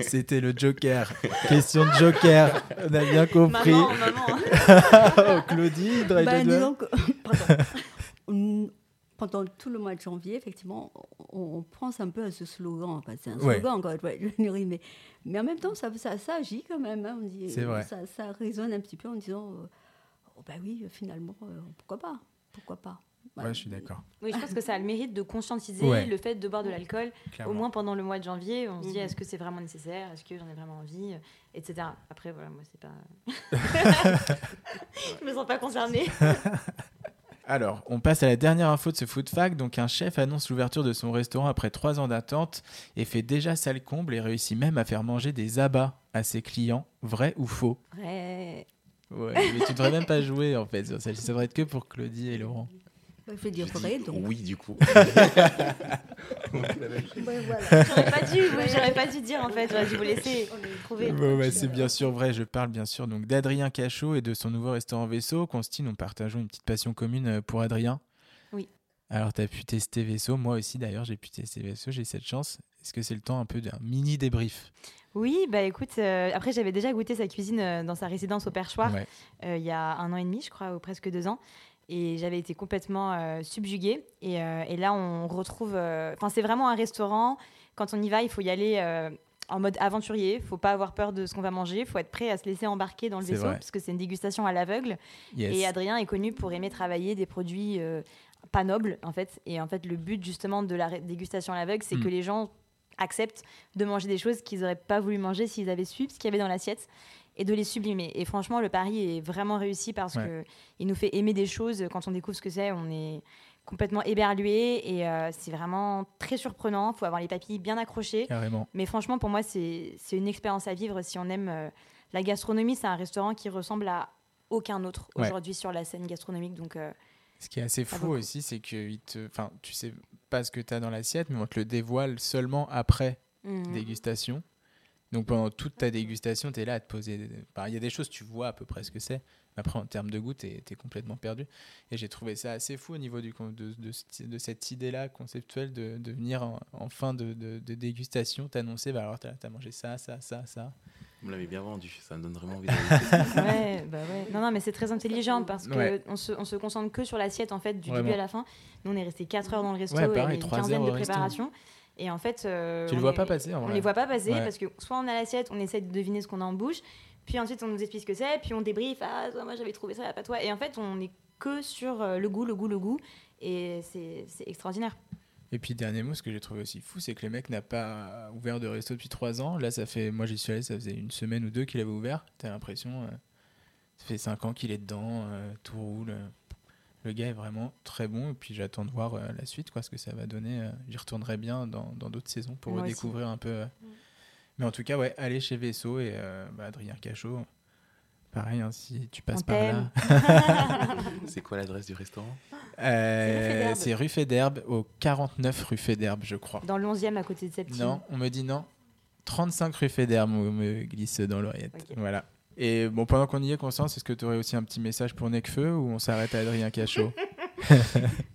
C'était le Joker. Question de Joker. On a bien compris. Maman, maman. Oh, Claudie, Dry bah, January. Pardon. Pendant tout le mois de janvier, effectivement, on, on pense un peu à ce slogan. Enfin, c'est un slogan, ouais. quoi, mais, mais en même temps, ça, ça, ça agit quand même. Hein, on dit, c'est vrai. Ça, ça résonne un petit peu en disant, euh, oh ben oui, finalement, euh, pourquoi pas, pourquoi pas. Bah, ouais, je suis d'accord. Oui, je pense que ça a le mérite de conscientiser ouais. le fait de boire de l'alcool. Clairement. Au moins pendant le mois de janvier, on se dit mmh. est-ce que c'est vraiment nécessaire, est-ce que j'en ai vraiment envie, et cetera. Après, voilà, moi, c'est pas. Je me sens pas concernée. Alors, on passe à la dernière info de ce food fact. Donc, un chef annonce l'ouverture de son restaurant après trois ans d'attente et fait déjà salle comble et réussit même à faire manger des abats à ses clients. Vrai ou faux ? Vrai. Ouais, mais tu devrais même pas jouer en fait sur celle-ci. Ça devrait être que pour Claudie et Laurent. Bah, je vais dire vrai, donc. Oui, du coup. Ouais, voilà. J'aurais pas dû, ouais, j'aurais pas dû dire en fait. J'aurais dû vous laisser trouver. Bon, bah, c'est bien sûr vrai. Je parle bien sûr donc d'Adrien Cachot et de son nouveau restaurant Vaisseau. Consti, nous partageons une petite passion commune pour Adrien. Oui. Alors, t'as pu tester Vaisseau. Moi aussi, d'ailleurs, j'ai pu tester Vaisseau. J'ai cette chance. Est-ce que c'est le temps un peu d'un mini débrief ? Oui, bah écoute, euh, après j'avais déjà goûté sa cuisine euh, dans sa résidence au Perchoir ouais. euh, il y a un an et demi, je crois, ou presque deux ans. Et j'avais été complètement euh, subjuguée. Et, euh, et là, on retrouve... Enfin, euh, c'est vraiment un restaurant. Quand on y va, il faut y aller euh, en mode aventurier. Il ne faut pas avoir peur de ce qu'on va manger. Il faut être prêt à se laisser embarquer dans le c'est vaisseau, vrai. Parce que c'est une dégustation à l'aveugle. Yes. Et Adrien est connu pour aimer travailler des produits euh, pas nobles, en fait. Et en fait, le but, justement, de la ré- dégustation à l'aveugle, c'est mmh. que les gens acceptent de manger des choses qu'ils n'auraient pas voulu manger s'ils avaient su ce qu'il y avait dans l'assiette. Et de les sublimer. Et franchement, le pari est vraiment réussi parce ouais. qu'il nous fait aimer des choses. Quand on découvre ce que c'est, on est complètement éberlué. Et euh, c'est vraiment très surprenant. Il faut avoir les papilles bien accrochées. Carrément. Mais franchement, pour moi, c'est, c'est une expérience à vivre si on aime euh, la gastronomie. C'est un restaurant qui ressemble à aucun autre ouais. aujourd'hui sur la scène gastronomique. Donc, euh, ce qui est assez fou beaucoup. Aussi, c'est que il te... enfin, tu ne sais pas ce que tu as dans l'assiette, mais on te le dévoile seulement après mmh. dégustation. Donc, pendant toute ta dégustation, tu es là à te poser... Il y a des choses, tu vois à peu près ce que c'est. Après, en termes de goût, tu es complètement perdu. Et j'ai trouvé ça assez fou au niveau du, de, de, de cette idée-là conceptuelle de, de venir en, en fin de, de, de dégustation, t'annoncer, bah alors, t'as, t'as mangé ça, ça, ça, ça. Vous me l'avez bien vendu, ça me donne vraiment envie de goûter. Ouais, bah ouais. Non, non, mais c'est très intelligent parce qu'on ouais. se, on se concentre que sur l'assiette, en fait, du vraiment. Début à la fin. Nous, on est restés quatre heures dans le resto ouais, pareil, et une quinzaine de préparations. Et en fait, euh, tu les vois pas passer, en vrai. On les voit pas passer ouais. parce que soit on a l'assiette, on essaie de deviner ce qu'on a en bouche, puis ensuite on nous explique ce que c'est, puis on débriefe, ah moi j'avais trouvé ça, pas toi. Et en fait, on est que sur le goût, le goût, le goût, et c'est, c'est extraordinaire. Et puis dernier mot, ce que j'ai trouvé aussi fou, c'est que le mec n'a pas ouvert de resto depuis trois ans. Là, ça fait, moi j'y suis allé, ça faisait une semaine ou deux qu'il avait ouvert. T'as l'impression, euh, ça fait cinq ans qu'il est dedans, euh, tout roule. Euh. Le gars est vraiment très bon et puis j'attends de voir euh, la suite, quoi, ce que ça va donner. Euh, j'y retournerai bien dans, dans d'autres saisons pour redécouvrir un peu. Euh... Mmh. Mais en tout cas, ouais, aller chez Vaisseau et euh, bah, Adrien Cachot, pareil, hein, si tu passes on par t'aime. Là. C'est quoi l'adresse du restaurant ? euh, C'est rue Fédherbe, au quarante-neuf rue Fédherbe, je crois. Dans le onzième, à côté de Septime. Non, on me dit non. trente-cinq rue Fédherbe, on me glisse dans l'oreillette. Okay. Voilà. Et bon, pendant qu'on y est, Constance, est-ce que tu aurais aussi un petit message pour Nekfeu ou on s'arrête à Adrien Cachot?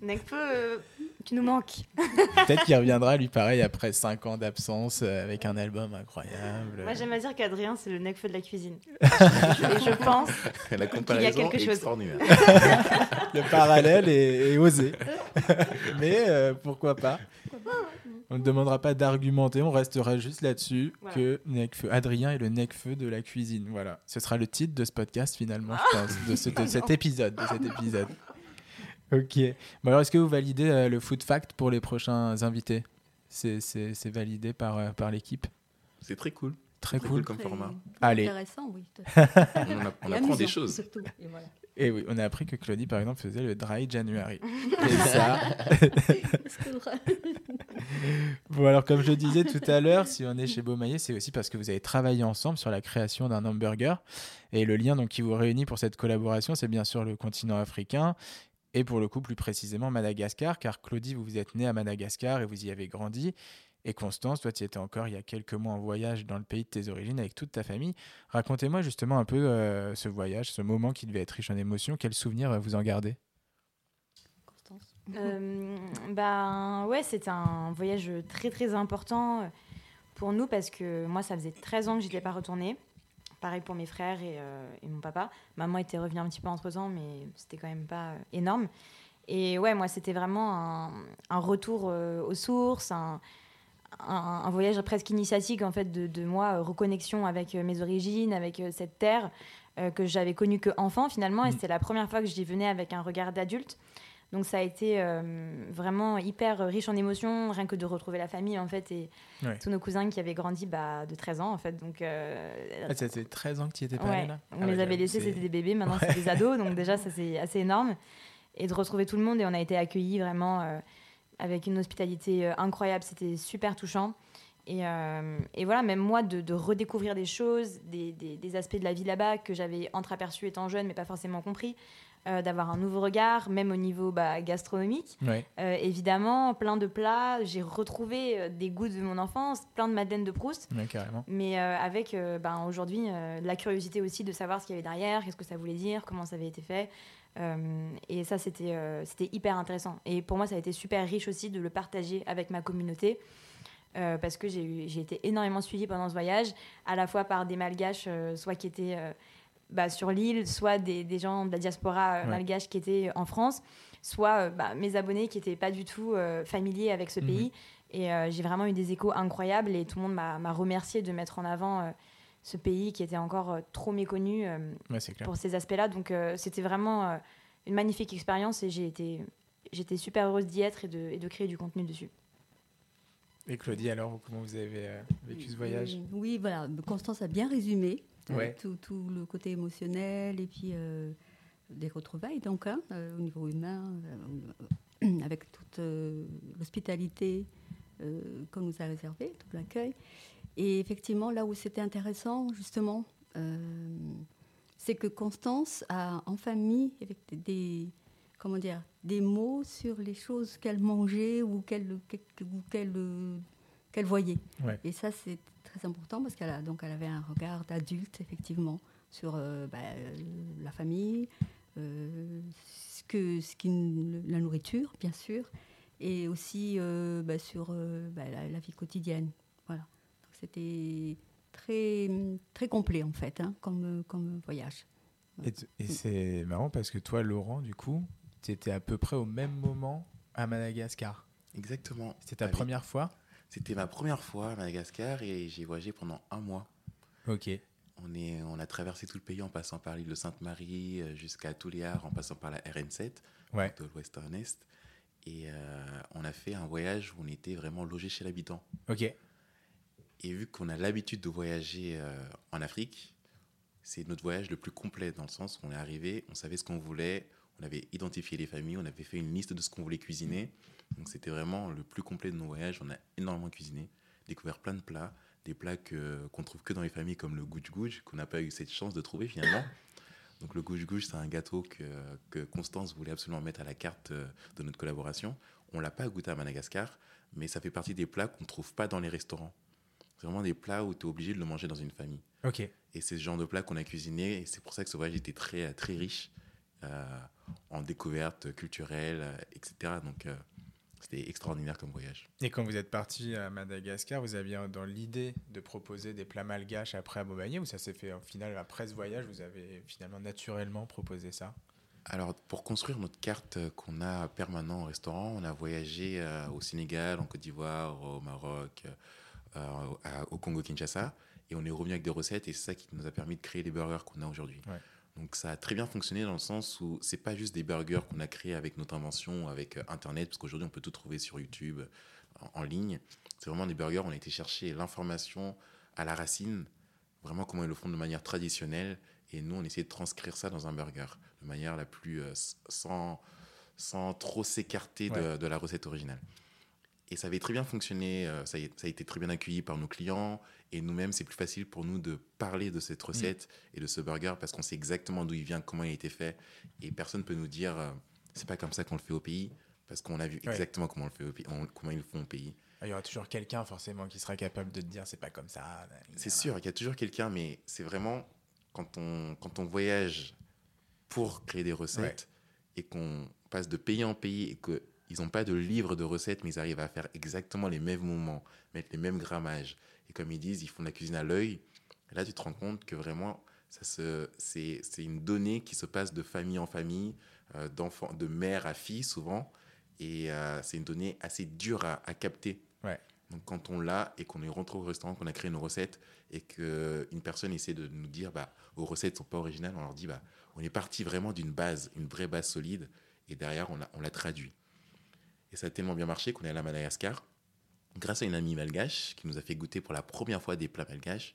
Nekfeu, euh, tu nous manques. Peut-être qu'il reviendra, lui, pareil, après cinq ans d'absence, euh, avec un album incroyable. Moi, j'aime à dire qu'Adrien, c'est le Nekfeu de la cuisine. Et je pense la comparaison qu'il y a quelque chose. Extraordinaire. Le parallèle est, est osé. Mais euh, pourquoi pas? On ne demandera pas d'argumenter, on restera juste là-dessus voilà. que Nekfeu, Adrien est le Nekfeu de la cuisine. Voilà, ce sera le titre de ce podcast finalement, je pense, de, ce, de cet épisode, de cet épisode. Ok. Bon alors, est-ce que vous validez euh, le food fact pour les prochains invités ? C'est, c'est, c'est validé par euh, par l'équipe. C'est très cool. Très, très cool. cool comme très format. Allez. Intéressant, oui. on a, on apprend des choses. Surtout. Et voilà. Et oui, on a appris que Claudie, par exemple, faisait le dry January. Et ça... C'est vrai. Bon, alors, comme je disais tout à l'heure, si on est chez Bomaye, c'est aussi parce que vous avez travaillé ensemble sur la création d'un hamburger. Et le lien donc, qui vous réunit pour cette collaboration, c'est bien sûr le continent africain. Et pour le coup, plus précisément, Madagascar. Car Claudie, vous vous êtes née à Madagascar et vous y avez grandi. Et Constance, toi, tu y étais encore il y a quelques mois en voyage dans le pays de tes origines avec toute ta famille. Racontez-moi justement un peu euh, ce voyage, ce moment qui devait être riche en émotions. Quels souvenirs vous en gardez ? Constance ? euh, Ben ouais, c'était un voyage très très important pour nous parce que moi, ça faisait treize ans que je n'y étais pas retournée. Pareil pour mes frères et, euh, et mon papa. Maman était revenue un petit peu entre-temps, mais c'était quand même pas énorme. Et ouais, moi, c'était vraiment un, un retour euh, aux sources, un... Un, un voyage presque initiatique en fait de, de moi, euh, reconnexion avec euh, mes origines, avec euh, cette terre euh, que j'avais connue qu'enfant finalement. Mmh. Et c'était la première fois que j'y venais avec un regard d'adulte. Donc ça a été euh, vraiment hyper riche en émotions, rien que de retrouver la famille en fait, et ouais. tous nos cousins qui avaient grandi bah, de treize ans en fait. Donc, euh, ah, ça faisait treize ans que tu y étais pas ouais. allé là. On ah, les ouais, avait laissés, c'était des bébés, maintenant ouais. c'est des ados, donc déjà ça c'est assez énorme. Et de retrouver tout le monde, et on a été accueillis vraiment euh, avec une hospitalité euh, incroyable, c'était super touchant. Et, euh, et voilà, même moi, de, de redécouvrir des choses, des, des, des aspects de la vie là-bas que j'avais entreaperçus étant jeune, mais pas forcément compris, euh, d'avoir un nouveau regard, même au niveau bah, gastronomique. Ouais. Euh, évidemment, plein de plats, j'ai retrouvé des goûts de mon enfance, plein de Madeleine de Proust, ouais, carrément. mais euh, avec euh, bah, aujourd'hui euh, la curiosité aussi de savoir ce qu'il y avait derrière, qu'est-ce que ça voulait dire, comment ça avait été fait. Euh, et ça, c'était, euh, c'était hyper intéressant. Et pour moi, ça a été super riche aussi de le partager avec ma communauté. Euh, parce que j'ai, eu, j'ai été énormément suivie pendant ce voyage, à la fois par des malgaches, euh, soit qui étaient euh, bah, sur l'île, soit des, des gens de la diaspora euh, ouais. malgache qui étaient en France, soit euh, bah, mes abonnés qui n'étaient pas du tout euh, familiers avec ce mmh. pays. Et euh, j'ai vraiment eu des échos incroyables et tout le monde m'a, m'a remercié de mettre en avant euh, ce pays qui était encore euh, trop méconnu euh, ouais, pour ces aspects-là. Donc euh, c'était vraiment euh, une magnifique expérience et j'ai été, j'étais super heureuse d'y être et de, et de créer du contenu dessus. Et Claudie, alors, comment vous avez euh, vécu ce voyage ? euh, Oui, voilà, Constance a bien résumé ouais. tout, tout le côté émotionnel et puis euh, des retrouvailles, donc, hein, euh, au niveau humain, euh, avec toute euh, l'hospitalité euh, qu'on nous a réservée, tout l'accueil. Et effectivement, là où c'était intéressant, justement, euh, c'est que Constance a enfin mis avec des... Comment dire, des mots sur les choses qu'elle mangeait ou qu'elle, qu'elle, qu'elle, qu'elle voyait. Ouais. Et ça, c'est très important parce qu'elle a, donc, elle avait un regard d'adulte, effectivement, sur euh, bah, la famille, euh, ce que, ce qui, la nourriture, bien sûr, et aussi euh, bah, sur euh, bah, la, la vie quotidienne. Voilà. Donc, c'était très, très complet, en fait, hein, comme, comme voyage. Et, t- et oui. c'est marrant parce que toi, Laurent, du coup... Tu étais à peu près au même moment à Madagascar. Exactement. C'était ta Allez. première fois ? C'était ma première fois à Madagascar et j'ai voyagé pendant un mois. Ok. On, est, on a traversé tout le pays en passant par l'île de Sainte-Marie jusqu'à Touléar, en passant par la R N sept, ouais. de l'ouest en est. Et euh, on a fait un voyage où on était vraiment logé chez l'habitant. Ok. Et vu qu'on a l'habitude de voyager euh, en Afrique, c'est notre voyage le plus complet dans le sens où on est arrivé, on savait ce qu'on voulait. On avait identifié les familles, on avait fait une liste de ce qu'on voulait cuisiner. Donc, c'était vraiment le plus complet de nos voyages. On a énormément cuisiné, découvert plein de plats, des plats que, qu'on ne trouve que dans les familles comme le goujgouj, qu'on n'a pas eu cette chance de trouver finalement. Donc, le goujgouj, c'est un gâteau que, que Constance voulait absolument mettre à la carte de notre collaboration. On ne l'a pas goûté à Madagascar, mais ça fait partie des plats qu'on ne trouve pas dans les restaurants. C'est vraiment des plats où tu es obligé de le manger dans une famille. Okay. Et c'est ce genre de plats qu'on a cuisiné. Et c'est pour ça que ce voyage était très, très riche. Euh, en découverte culturelle, euh, et cetera. Donc, euh, c'était extraordinaire comme voyage. Et quand vous êtes parti à Madagascar, vous aviez dans l'idée de proposer des plats malgaches après à Bomaye, ou ça s'est fait, au final, après ce voyage, vous avez finalement naturellement proposé ça ? Alors, pour construire notre carte qu'on a permanent au restaurant, on a voyagé euh, au Sénégal, en Côte d'Ivoire, au Maroc, euh, à, au Congo-Kinshasa, et on est revenu avec des recettes, et c'est ça qui nous a permis de créer les burgers qu'on a aujourd'hui. Ouais. Donc, ça a très bien fonctionné dans le sens où ce n'est pas juste des burgers qu'on a créés avec notre invention, avec Internet, parce qu'aujourd'hui, on peut tout trouver sur YouTube, en, en ligne. C'est vraiment des burgers, on a été chercher l'information à la racine, vraiment comment ils le font de manière traditionnelle. Et nous, on essaie de transcrire ça dans un burger, de manière la plus euh, sans, sans trop s'écarter de, ouais. de la recette originale. Et ça avait très bien fonctionné, euh, ça, a, ça a été très bien accueilli par nos clients. Et nous-mêmes, c'est plus facile pour nous de parler de cette recette mmh. et de ce burger parce qu'on sait exactement d'où il vient, comment il a été fait. Et personne ne peut nous dire euh, « c'est pas comme ça qu'on le fait au pays » parce qu'on a vu ouais. exactement comment, on le fait au pays, on, comment ils le font au pays. Il y aura toujours quelqu'un forcément qui sera capable de te dire « c'est pas comme ça ». C'est sûr, il y a toujours quelqu'un, mais c'est vraiment quand on, quand on voyage pour créer des recettes ouais. et qu'on passe de pays en pays et que... Ils n'ont pas de livre de recettes, mais ils arrivent à faire exactement les mêmes moments, mettre les mêmes grammages. Et comme ils disent, ils font de la cuisine à l'œil. Et là, tu te rends compte que vraiment, ça se, c'est, c'est une donnée qui se passe de famille en famille, euh, d'enfant, de mère à fille souvent. Et euh, c'est une donnée assez dure à, à capter. Ouais. Donc, quand on l'a et qu'on est rentré au restaurant, qu'on a créé nos recettes et qu'une personne essaie de nous dire bah, vos recettes ne sont pas originales, on leur dit bah, on est parti vraiment d'une base, une vraie base solide. et derrière, on, a, on l'a traduit. Et ça a tellement bien marché qu'on est allé à Madagascar, grâce à une amie malgache qui nous a fait goûter pour la première fois des plats malgaches.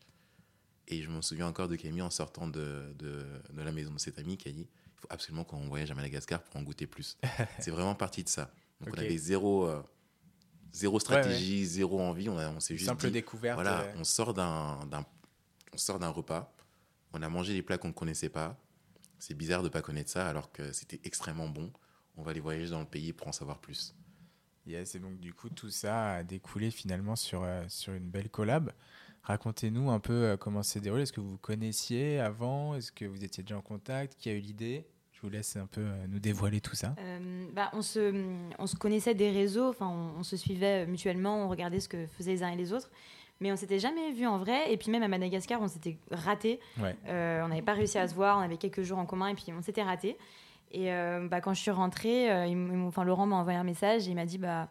Et je me souviens encore de Camille en sortant de, de, de la maison de cette amie qui a dit « Il faut absolument qu'on voyage à Madagascar pour en goûter plus. » C'est vraiment parti de ça. Donc okay. On avait zéro, euh, zéro stratégie, ouais, ouais. zéro envie. On, a, on s'est juste simple dit, découverte. Voilà, euh... on, sort d'un, d'un, on sort d'un repas, on a mangé des plats qu'on ne connaissait pas. C'est bizarre de ne pas connaître ça alors que c'était extrêmement bon. On va aller voyager dans le pays pour en savoir plus. Yes, et donc du coup, tout ça a découlé finalement sur, euh, sur une belle collab. Racontez-nous un peu comment c'est déroulé. Est-ce que vous vous connaissiez avant ? Est-ce que vous étiez déjà en contact ? Qui a eu l'idée ? Je vous laisse un peu nous dévoiler tout ça. Euh, bah, on, se, on se connaissait des réseaux, enfin, on, on se suivait mutuellement, on regardait ce que faisaient les uns et les autres. Mais on ne s'était jamais vus en vrai. Et puis même à Madagascar, on s'était ratés. Ouais. Euh, on n'avait pas réussi à se voir, on avait quelques jours en commun et puis on s'était ratés. Et euh, bah, quand je suis rentrée, euh, il enfin, Laurent m'a envoyé un message et il m'a dit... Bah,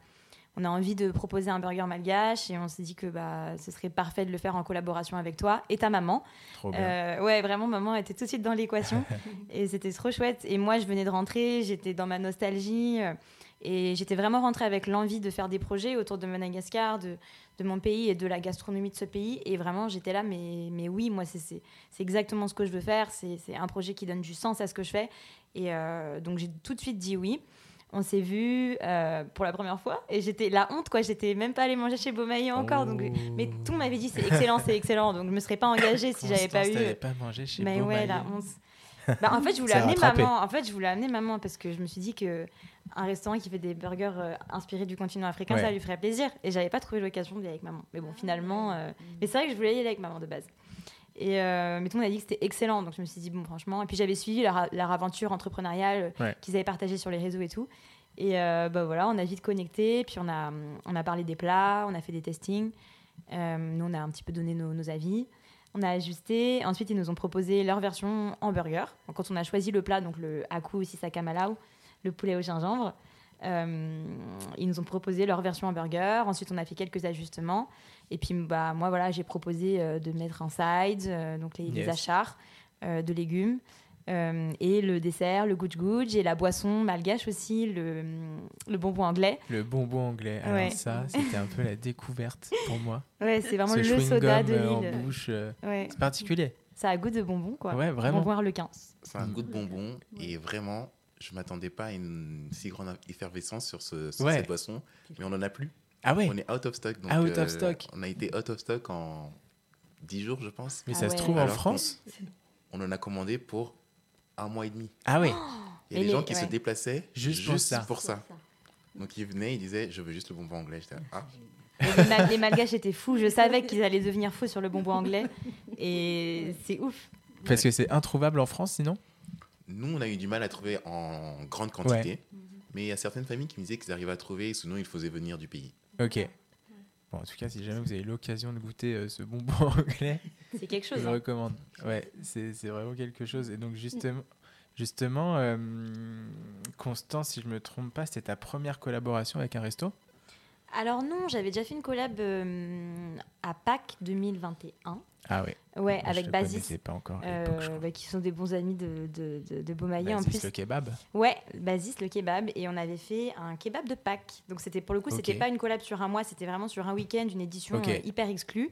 on a envie de proposer un burger malgache et on s'est dit que bah, ce serait parfait de le faire en collaboration avec toi et ta maman. Trop bien. Euh, ouais, vraiment, maman était tout de suite dans l'équation et c'était trop chouette. Et moi, je venais de rentrer, j'étais dans ma nostalgie euh, et j'étais vraiment rentrée avec l'envie de faire des projets autour de Madagascar, de, de mon pays et de la gastronomie de ce pays. Et vraiment, j'étais là, mais, mais oui, moi, c'est, c'est, c'est exactement ce que je veux faire. C'est, c'est un projet qui donne du sens à ce que je fais. Et euh, donc, j'ai tout de suite dit oui. On s'est vu euh, pour la première fois et j'étais la honte quoi, j'étais même pas allée manger chez Bomaye encore, oh. donc mais tout m'avait dit c'est excellent, c'est excellent, donc je me serais pas engagée si Constance, j'avais pas eu. T'avais pas mangé chez Bomaye. Mais ouais, la honte. Bah, en fait, je voulais amener maman. En fait, je voulais amener maman parce que je me suis dit que un restaurant qui fait des burgers euh, inspirés du continent africain, ouais. ça lui ferait plaisir et j'avais pas trouvé l'occasion d'y aller avec maman. Mais bon, finalement, euh... mais c'est vrai que je voulais y aller avec maman de base. Et euh, mais tout le monde a dit que c'était excellent, donc je me suis dit bon franchement, et puis j'avais suivi leur, leur aventure entrepreneuriale ouais. qu'ils avaient partagée sur les réseaux et tout, et euh, bah voilà, on a vite connecté, puis on a, on a parlé des plats, on a fait des tastings, euh, nous on a un petit peu donné nos, nos avis, on a ajusté, ensuite ils nous ont proposé leur version en burger, donc, quand on a choisi le plat, donc le Haku Sisaka Malau, le poulet au gingembre, Euh, ils nous ont proposé leur version hamburger. Ensuite, on a fait quelques ajustements. Et puis, bah, moi, voilà, j'ai proposé euh, de mettre en side, euh, donc les, yes. les achars euh, de légumes, euh, et le dessert, le goudj-goudj, et la boisson malgache aussi, le, le bonbon anglais. Le bonbon anglais. Alors ouais. ça, c'était un peu la découverte pour moi. Ouais, c'est vraiment Ce le soda de l'île. En bouche, euh, ouais. c'est particulier. Ça a goût de bonbon, quoi. Ouais, vraiment. Bonbon arlequin. Ça a un goût de bonbon et vraiment... Je ne m'attendais pas à une si grande effervescence sur, ce, sur ouais. cette boisson, mais on n'en a plus. Ah ouais. On est out of stock. Donc out euh, of stock. On a été out of stock en dix jours, je pense. Mais ah ça ouais. se trouve alors en France. On en a commandé pour un mois et demi. Ah oui. Il y a et des les, gens qui ouais. se déplaçaient juste, juste pour, ça. pour ça. Donc ils venaient, ils disaient, je veux juste le bonbon anglais. J'étais là, ah. les, mal- les malgaches étaient fous. Je savais qu'ils allaient devenir fous sur le bonbon anglais. Et c'est ouf. Parce que c'est introuvable en France, sinon ? Nous, on a eu du mal à trouver en grande quantité, ouais. mais il y a certaines familles qui me disaient qu'ils arrivaient à trouver, sinon ils faisaient venir du pays. Ok. Bon, en tout cas, si jamais vous avez l'occasion de goûter euh, ce bonbon anglais, c'est quelque chose, je hein. recommande. Ouais, c'est, c'est vraiment quelque chose. Et donc, justement, justement euh, Constance, si je ne me trompe pas, c'était ta première collaboration avec un resto ? Alors non, j'avais déjà fait une collab euh, à Pâques deux mille vingt et un. Ah ouais. Ouais, moi, avec Basis. Je ne connaissais pas encore à l'époque, euh, je crois. Bah, qui sont des bons amis de, de, de, de Bomaye Basis, en plus. Basis le kebab. Ouais, Basis le kebab. Et on avait fait un kebab de Pâques. Donc c'était, pour le coup, okay. c'était pas une collab sur un mois, c'était vraiment sur un week-end, une édition okay. euh, hyper exclue.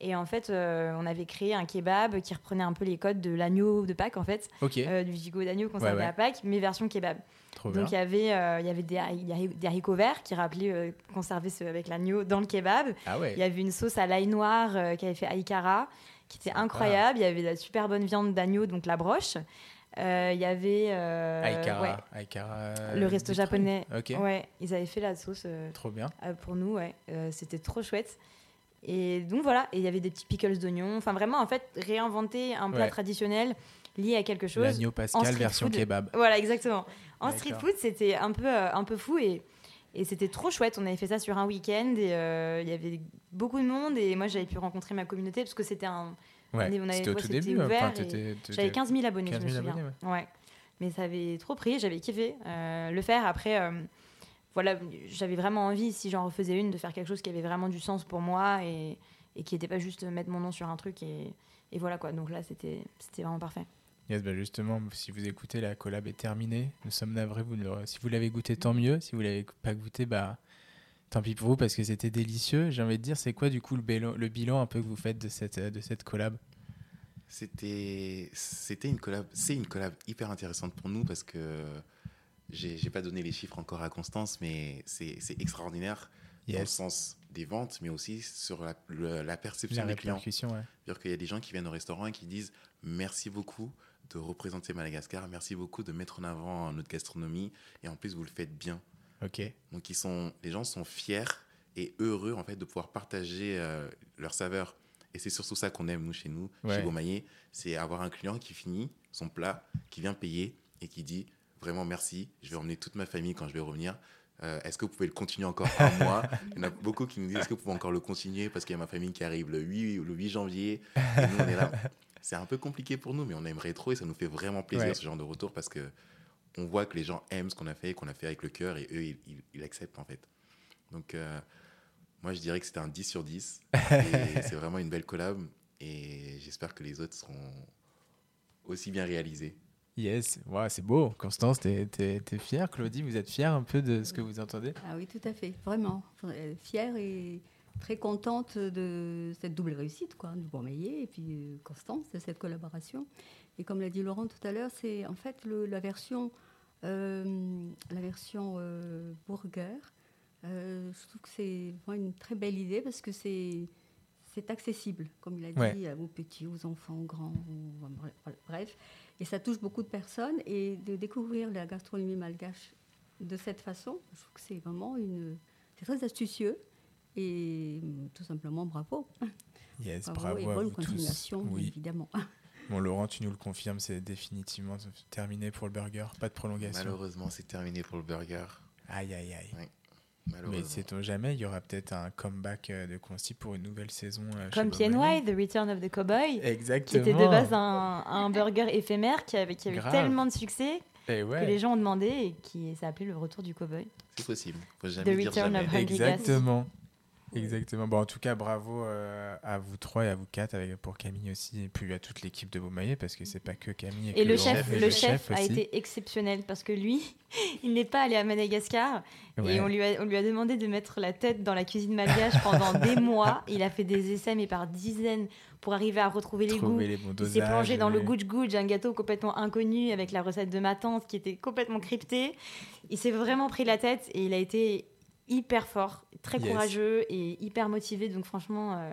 Et en fait, euh, on avait créé un kebab qui reprenait un peu les codes de l'agneau de Pâques, en fait, okay. euh, du gigot d'agneau qu'on servait ouais, ouais. à Pâques, mais version kebab. Trop Donc il y avait, euh, y avait des, des haricots verts qui rappelaient euh, qu'on servait ce, avec l'agneau dans le kebab. Ah ouais. Il y avait une sauce à l'ail noir euh, qui avait fait aïkara, qui était incroyable. Il ah. y avait de la super bonne viande d'agneau, donc la broche. Il euh, y avait euh, Aikara, ouais. Aikara, le resto japonais. Okay. Ouais, ils avaient fait la sauce euh, trop bien. Euh, pour nous. Ouais. Euh, c'était trop chouette. Et donc voilà, et il y avait des petits pickles d'oignons, enfin vraiment en fait réinventer un plat ouais. traditionnel lié à quelque chose. L'agneau pascal version food. Kebab. Voilà, exactement. En D'accord. street food, c'était un peu, euh, un peu fou et, et c'était trop chouette. On avait fait ça sur un week-end et il euh, y avait beaucoup de monde et moi j'avais pu rencontrer ma communauté parce que c'était un... Ouais, on avait, c'était au tout c'était début. Ouvert enfin, t'étais, t'étais... J'avais quinze mille abonnés, quinze mille je me souviens. Abonnés, ouais. ouais. Mais ça avait trop pris, j'avais kiffé euh, le faire après... Euh, Voilà, j'avais vraiment envie, si j'en refaisais une, de faire quelque chose qui avait vraiment du sens pour moi et, et qui n'était pas juste mettre mon nom sur un truc. Et, et voilà quoi. Donc là, c'était, c'était vraiment parfait. Yes, bah justement, si vous écoutez, la collab est terminée. Nous sommes navrés. Vous ne... Si vous l'avez goûté, tant mieux. Si vous ne l'avez pas goûté, bah, tant pis pour vous parce que c'était délicieux. J'ai envie de dire, c'est quoi du coup le bilan, le bilan un peu que vous faites de cette, de cette collab ? C'était, c'était une collab, c'est une collab hyper intéressante pour nous parce que j'ai, j'ai pas donné les chiffres encore à Constance, mais c'est, c'est extraordinaire yes. dans le sens des ventes, mais aussi sur la, le, la perception la des clients. Ouais. C'est-à-dire qu'il y a des gens qui viennent au restaurant et qui disent merci beaucoup de représenter Madagascar, merci beaucoup de mettre en avant notre gastronomie et en plus vous le faites bien. Ok. Donc ils sont, les gens sont fiers et heureux en fait de pouvoir partager euh, leur saveur. Et c'est surtout ça qu'on aime, nous, chez nous, ouais. chez Bomaye. C'est avoir un client qui finit son plat, qui vient payer et qui dit « Vraiment, merci, je vais emmener toute ma famille quand je vais revenir. Euh, est-ce que vous pouvez le continuer encore un mois ?» Il y en a beaucoup qui nous disent « Est-ce que vous pouvez encore le continuer parce qu'il y a ma famille qui arrive le huit janvier ?» Et nous, on est là. C'est un peu compliqué pour nous, mais on aimerait trop et ça nous fait vraiment plaisir, ouais. ce genre de retour, parce qu'on voit que les gens aiment ce qu'on a fait et qu'on a fait avec le cœur et eux, ils, ils, ils acceptent, en fait. Donc... Euh, moi, je dirais que c'était un dix sur dix. Et c'est vraiment une belle collab. Et j'espère que les autres seront aussi bien réalisés. Yes, wow, c'est beau. Constance, t'es, t'es, t'es fière. Claudie, vous êtes fière un peu de ce que vous entendez ? Ah oui, tout à fait. Vraiment. Fière et très contente de cette double réussite, quoi, de Bomaye et puis Constance, de cette collaboration. Et comme l'a dit Laurent tout à l'heure, c'est en fait le, la version, euh, la version euh, burger. Euh, je trouve que c'est vraiment une très belle idée parce que c'est, c'est accessible, comme il a ouais. dit, aux petits, aux enfants, aux grands, aux... bref. Et ça touche beaucoup de personnes. Et de découvrir la gastronomie malgache de cette façon, je trouve que c'est vraiment une... C'est très astucieux et tout simplement bravo. Yes, bravo, bravo et bonne à vous continuation, tous. Oui. évidemment. Bon, Laurent, tu nous le confirmes, c'est définitivement terminé pour le burger, pas de prolongation. Malheureusement, c'est terminé pour le burger. Aïe, aïe, aïe. Oui. Mais sait-on jamais, il y aura peut-être un comeback de Consti pour une nouvelle saison. Comme P N Y, The Return of the Cowboy. Exactement. Qui était de base un, un burger éphémère qui avait, qui avait tellement de succès ouais. que les gens ont demandé et qui s'appelait le retour du cowboy. C'est possible. Faut jamais The dire Return jamais. Of Hungry Exactement. Exactement. Bon, en tout cas, bravo euh, à vous trois et à vous quatre, avec, pour Camille aussi, et puis à toute l'équipe de Bomaye, parce que c'est pas que Camille. Et, et que le, chef, le, le chef, le chef a été exceptionnel, parce que lui, il n'est pas allé à Madagascar, ouais. et on lui, a, on lui a demandé de mettre la tête dans la cuisine malgache pendant des mois. Il a fait des essais, mais par dizaines, pour arriver à retrouver les Trouver goûts. Les bons dosages, il s'est plongé dans mais... le goudj-goudj, un gâteau complètement inconnu, avec la recette de ma tante, qui était complètement cryptée. Il s'est vraiment pris la tête, et il a été... hyper fort, très yes. courageux et hyper motivé. Donc franchement, euh,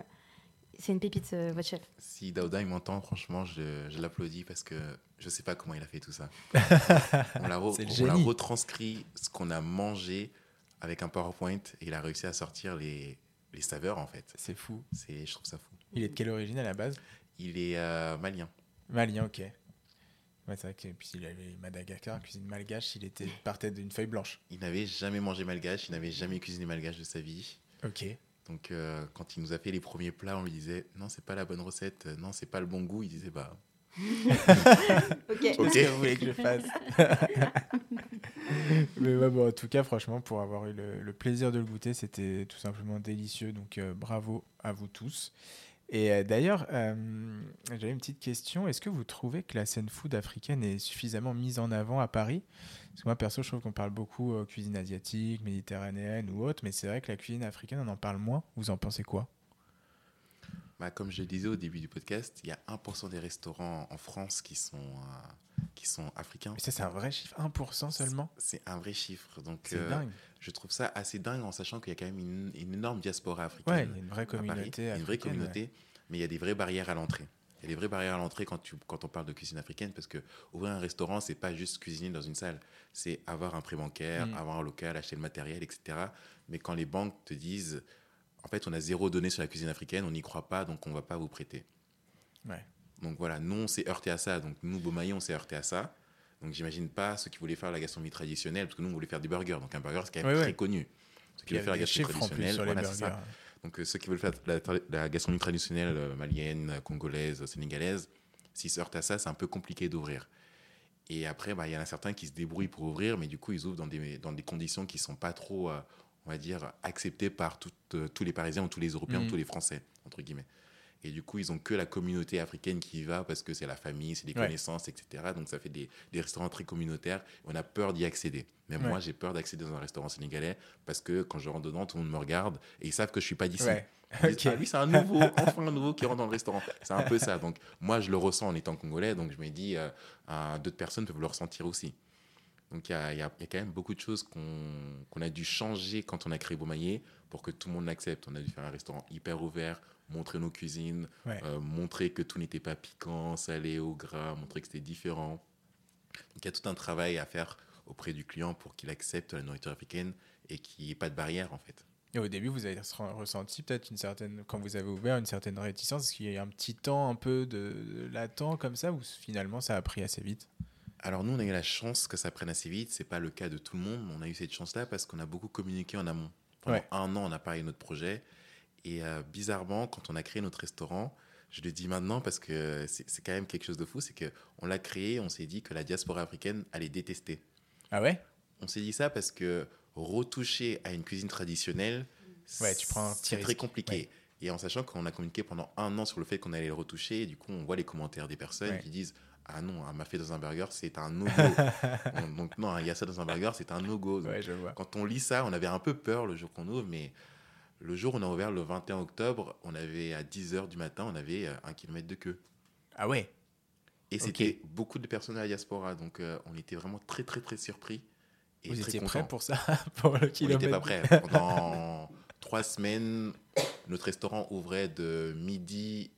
c'est une pépite, euh, votre chef. Si Daouda il m'entend, franchement, je, je l'applaudis parce que je sais pas comment il a fait tout ça. on l'a, re- on l'a retranscrit ce qu'on a mangé avec un PowerPoint et il a réussi à sortir les, les saveurs en fait. C'est fou. C'est, je trouve ça fou. Il est de quelle origine à la base ? Il est euh, malien. Malien, ok. Ouais, c'est vrai que puis il avait Madagascar, cuisine malgache, il était partait d'une feuille blanche. Il n'avait jamais mangé malgache, il n'avait jamais cuisiné malgache de sa vie. Ok. Donc euh, quand il nous a fait les premiers plats, on lui disait non, c'est pas la bonne recette, non, c'est pas le bon goût. Il disait bah. ok. Ok, vous voulez que je fasse. Mais ouais, bon, en tout cas, franchement, pour avoir eu le, le plaisir de le goûter, c'était tout simplement délicieux. Donc euh, bravo à vous tous. Et euh, d'ailleurs, euh, j'avais une petite question. Est-ce que vous trouvez que la scène food africaine est suffisamment mise en avant à Paris ? Parce que moi, perso, je trouve qu'on parle beaucoup euh, cuisine asiatique, méditerranéenne ou autre, mais c'est vrai que la cuisine africaine, on en parle moins. Vous en pensez quoi ? Bah, comme je le disais au début du podcast, il y a un pour cent des restaurants en France qui sont, euh, qui sont africains. Mais ça, c'est un vrai chiffre, un pour cent seulement ? C'est un vrai chiffre. Donc, c'est euh, dingue. Je trouve ça assez dingue en sachant qu'il y a quand même une, une énorme diaspora africaine. Ouais, il y a une vraie communauté. Une vraie communauté, ouais. Mais il y a des vraies barrières à l'entrée. Il y a des vraies barrières à l'entrée quand, tu, quand on parle de cuisine africaine parce qu'ouvrir un restaurant, ce n'est pas juste cuisiner dans une salle. C'est avoir un prêt bancaire, mmh. avoir un local, acheter le matériel, et cetera. Mais quand les banques te disent... En fait, on a zéro donné sur la cuisine africaine, on n'y croit pas, donc on ne va pas vous prêter. Ouais. Donc voilà, nous, on s'est heurté à ça. Donc nous, Bomaye, on s'est heurté à ça. Donc j'imagine pas ceux qui voulaient faire la gastronomie traditionnelle, parce que nous, on voulait faire des burgers. Donc un burger, c'est quand même ouais, très ouais. connu. Ceux qui veulent faire la gastronomie traditionnelle, voilà, burgers, c'est ça. Ouais. Donc euh, ceux qui veulent faire la, la gastronomie traditionnelle euh, malienne, congolaise, sénégalaise, s'ils se heurtent à ça, c'est un peu compliqué d'ouvrir. Et après, bah, y en a certains qui se débrouillent pour ouvrir, mais du coup, ils ouvrent dans des, dans des conditions qui ne sont pas trop... Euh, on va dire, accepté par tout, euh, tous les Parisiens ou tous les Européens mmh. ou tous les Français, entre guillemets. Et du coup, ils n'ont que la communauté africaine qui y va parce que c'est la famille, c'est des ouais. connaissances, et cetera. Donc, ça fait des, des restaurants très communautaires. On a peur d'y accéder. Même ouais. moi, j'ai peur d'accéder dans un restaurant sénégalais parce que quand je rentre dedans, tout le monde me regarde et ils savent que je ne suis pas d'ici. Ouais. Ils disent, okay. Ah, lui, c'est un nouveau, enfin un nouveau qui rentre dans le restaurant. C'est un peu ça. Donc, moi, je le ressens en étant congolais. Donc, je me dis, euh, euh, d'autres personnes peuvent le ressentir aussi. Donc, il y a, y, a, y a quand même beaucoup de choses qu'on, qu'on a dû changer quand on a créé Bomaye pour que tout le monde l'accepte. On a dû faire un restaurant hyper ouvert, montrer nos cuisines, ouais. euh, montrer que tout n'était pas piquant, salé ou gras, montrer que c'était différent. Donc, il y a tout un travail à faire auprès du client pour qu'il accepte la nourriture africaine et qu'il n'y ait pas de barrière, en fait. Et au début, vous avez ressenti peut-être une certaine, quand vous avez ouvert, une certaine réticence. Est-ce qu'il y a eu un petit temps un peu de latent comme ça ou finalement ça a pris assez vite ? Alors nous, on a eu la chance que ça prenne assez vite. Ce n'est pas le cas de tout le monde. On a eu cette chance-là parce qu'on a beaucoup communiqué en amont. Pendant ouais. un an, on a parlé de notre projet. Et euh, bizarrement, quand on a créé notre restaurant, je le dis maintenant parce que c'est, c'est quand même quelque chose de fou, c'est qu'on l'a créé, on s'est dit que la diaspora africaine allait détester. Ah ouais ? On s'est dit ça parce que retoucher à une cuisine traditionnelle, ouais, tu prends un petit c'est risque. Très compliqué. Ouais. Et en sachant qu'on a communiqué pendant un an sur le fait qu'on allait le retoucher, et du coup, on voit les commentaires des personnes ouais. qui disent... Ah non, un mafé dans un burger, c'est un no-go. Donc non, un yassa dans un burger, c'est un no-go. Ouais, je vois. Quand on lit ça, on avait un peu peur le jour qu'on ouvre, mais le jour où on a ouvert le vingt et un octobre, on avait à dix heures du matin, on avait un kilomètre de queue. Ah ouais. Et okay. c'était beaucoup de personnes à la diaspora, donc euh, on était vraiment très très très surpris. Et vous très étiez prêts pour ça, pour le kilomètre? On n'était pas prêts. Pendant trois semaines, notre restaurant ouvrait de midi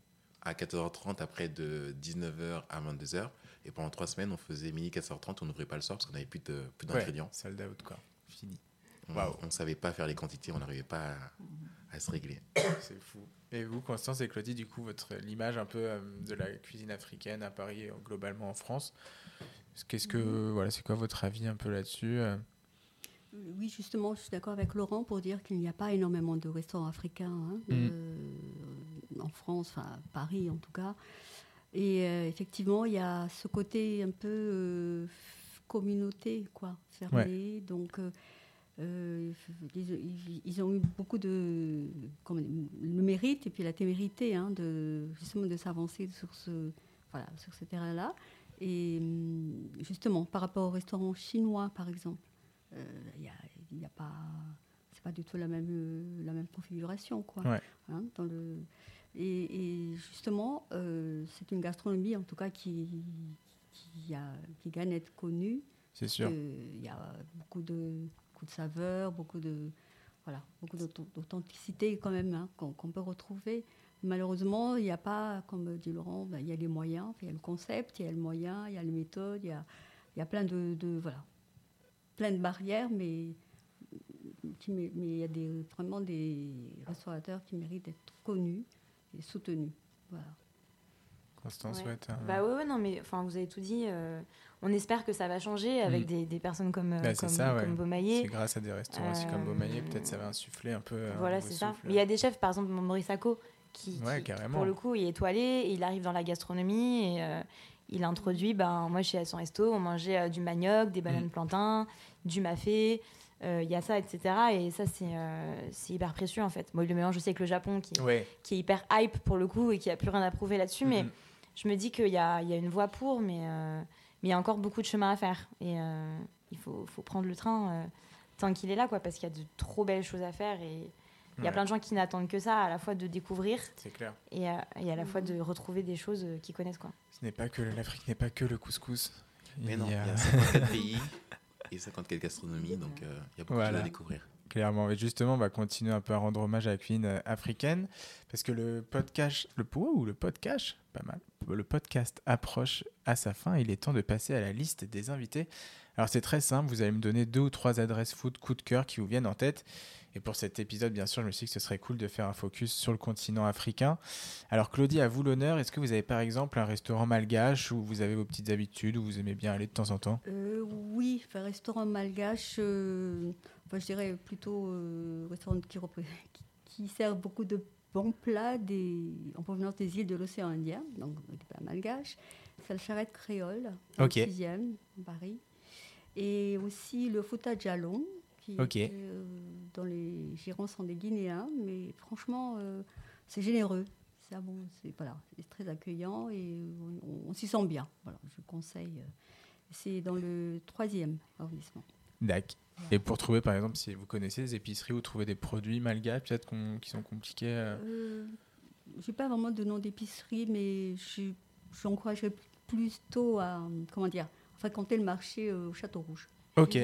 à quatorze heures trente, après de dix-neuf heures à vingt-deux heures. Et pendant trois semaines, on faisait mini quatorze heures trente, on n'ouvrait pas le soir parce qu'on n'avait plus, de, plus d'ingrédients. Ouais, sold out, quoi. Fini. Wow. On ne savait pas faire les quantités, on n'arrivait pas à, à se régler. C'est fou. Et vous, Constance et Claudie, du coup, votre, l'image un peu euh, de la cuisine africaine à Paris et globalement en France, qu'est-ce que, mmh. voilà, c'est quoi votre avis un peu là-dessus? Oui, justement, je suis d'accord avec Laurent pour dire qu'il n'y a pas énormément de restaurants africains hein, mmh. euh, en France, enfin à Paris en tout cas. Et euh, effectivement, il y a ce côté un peu euh, communauté, quoi, fermée. Ouais. Donc, euh, euh, ils, ils ont eu beaucoup de comme, le mérite et puis la témérité hein, de justement de s'avancer sur ce voilà sur ce terrain-là. Et justement, par rapport aux restaurants chinois, par exemple. Il euh, y, y a pas, c'est pas du tout la même euh, la même configuration quoi. Ouais. Hein, dans le, et, et justement, euh, c'est une gastronomie en tout cas qui qui, a, qui gagne à être connue. C'est sûr. Il y a beaucoup de beaucoup de saveurs, beaucoup de voilà, beaucoup d'authenticité quand même hein, qu'on, qu'on peut retrouver. Malheureusement, il n'y a pas, comme dit Laurent, il ben, y a les moyens, il y a le concept, il y a le moyen, il y a les méthodes, il y a il y a plein de, de voilà. plein de barrières, mais il mais y a des, vraiment des restaurateurs qui méritent d'être connus et soutenus. Voilà. Constance, ouais. Un... Bah ouais, ouais, non, mais enfin, vous avez tout dit. Euh, on espère que ça va changer avec mmh. des, des personnes comme euh, bah, comme, ça, ouais. comme Bomaye. C'est grâce à des restaurants euh... aussi comme Bomaye, peut-être ça va insuffler un peu. Voilà, un c'est ça. Souffle. Mais il y a des chefs, par exemple Maurice Sakou, qui, ouais, qui, qui pour le coup, il est étoilé, et il arrive dans la gastronomie et. Euh, Il introduit, ben, moi, chez son resto, on mangeait euh, du manioc, des bananes mmh. plantains, du mafé, euh, yassa, et cetera. Et ça, c'est, euh, c'est hyper précieux, en fait. Moi, bon, le mélange aussi avec le Japon, qui, ouais. qui est hyper hype, pour le coup, et qui n'a plus rien à prouver là-dessus. Mmh. Mais je me dis qu'il y a, il y a une voie pour, mais euh, mais il y a encore beaucoup de chemin à faire. Et euh, il faut, faut prendre le train euh, tant qu'il est là, quoi, parce qu'il y a de trop belles choses à faire. Et il y a ouais. plein de gens qui n'attendent que ça, à la fois de découvrir c'est clair. Et, à, et à la fois de retrouver des choses qu'ils connaissent. Quoi. Ce n'est pas que, l'Afrique n'est pas que le couscous. Mais il non, il y a cinquante-quatre pays et cinquante-quatre gastronomies, donc il euh, y a beaucoup voilà. de choses à découvrir. Clairement, et justement, on va continuer un peu à rendre hommage à la cuisine africaine, parce que le podcast, le pot ou le podcast, pas mal, le podcast approche à sa fin. Il est temps de passer à la liste des invités. Alors c'est très simple, vous allez me donner deux ou trois adresses food coup de cœur qui vous viennent en tête. Et pour cet épisode, bien sûr, je me suis dit que ce serait cool de faire un focus sur le continent africain. Alors, Claudie, à vous l'honneur. Est-ce que vous avez, par exemple, un restaurant malgache où vous avez vos petites habitudes, où vous aimez bien aller de temps en temps ? euh, Oui, un restaurant malgache, euh, enfin, je dirais plutôt euh, restaurant qui, qui, qui sert beaucoup de bons plats des, en provenance des îles de l'océan Indien, donc des plats malgaches. C'est le Charrette créole, en okay. sixième, Paris. Et aussi le Fouta djalon. Okay. Euh, dans les girons sont des Guinéens, mais franchement, euh, c'est généreux. ça, bon, c'est, voilà, c'est très accueillant et on, on s'y sent bien. Voilà, je conseille. C'est dans le troisième arrondissement. D'accord. Et pour trouver, par exemple, si vous connaissez des épiceries où trouver des produits malgaches, peut-être qu'on, qui sont compliqués euh... euh, j'ai pas vraiment de nom d'épicerie, mais je, j'encouragerais plutôt à, comment dire, à fréquenter le marché euh, au Château Rouge. Ok,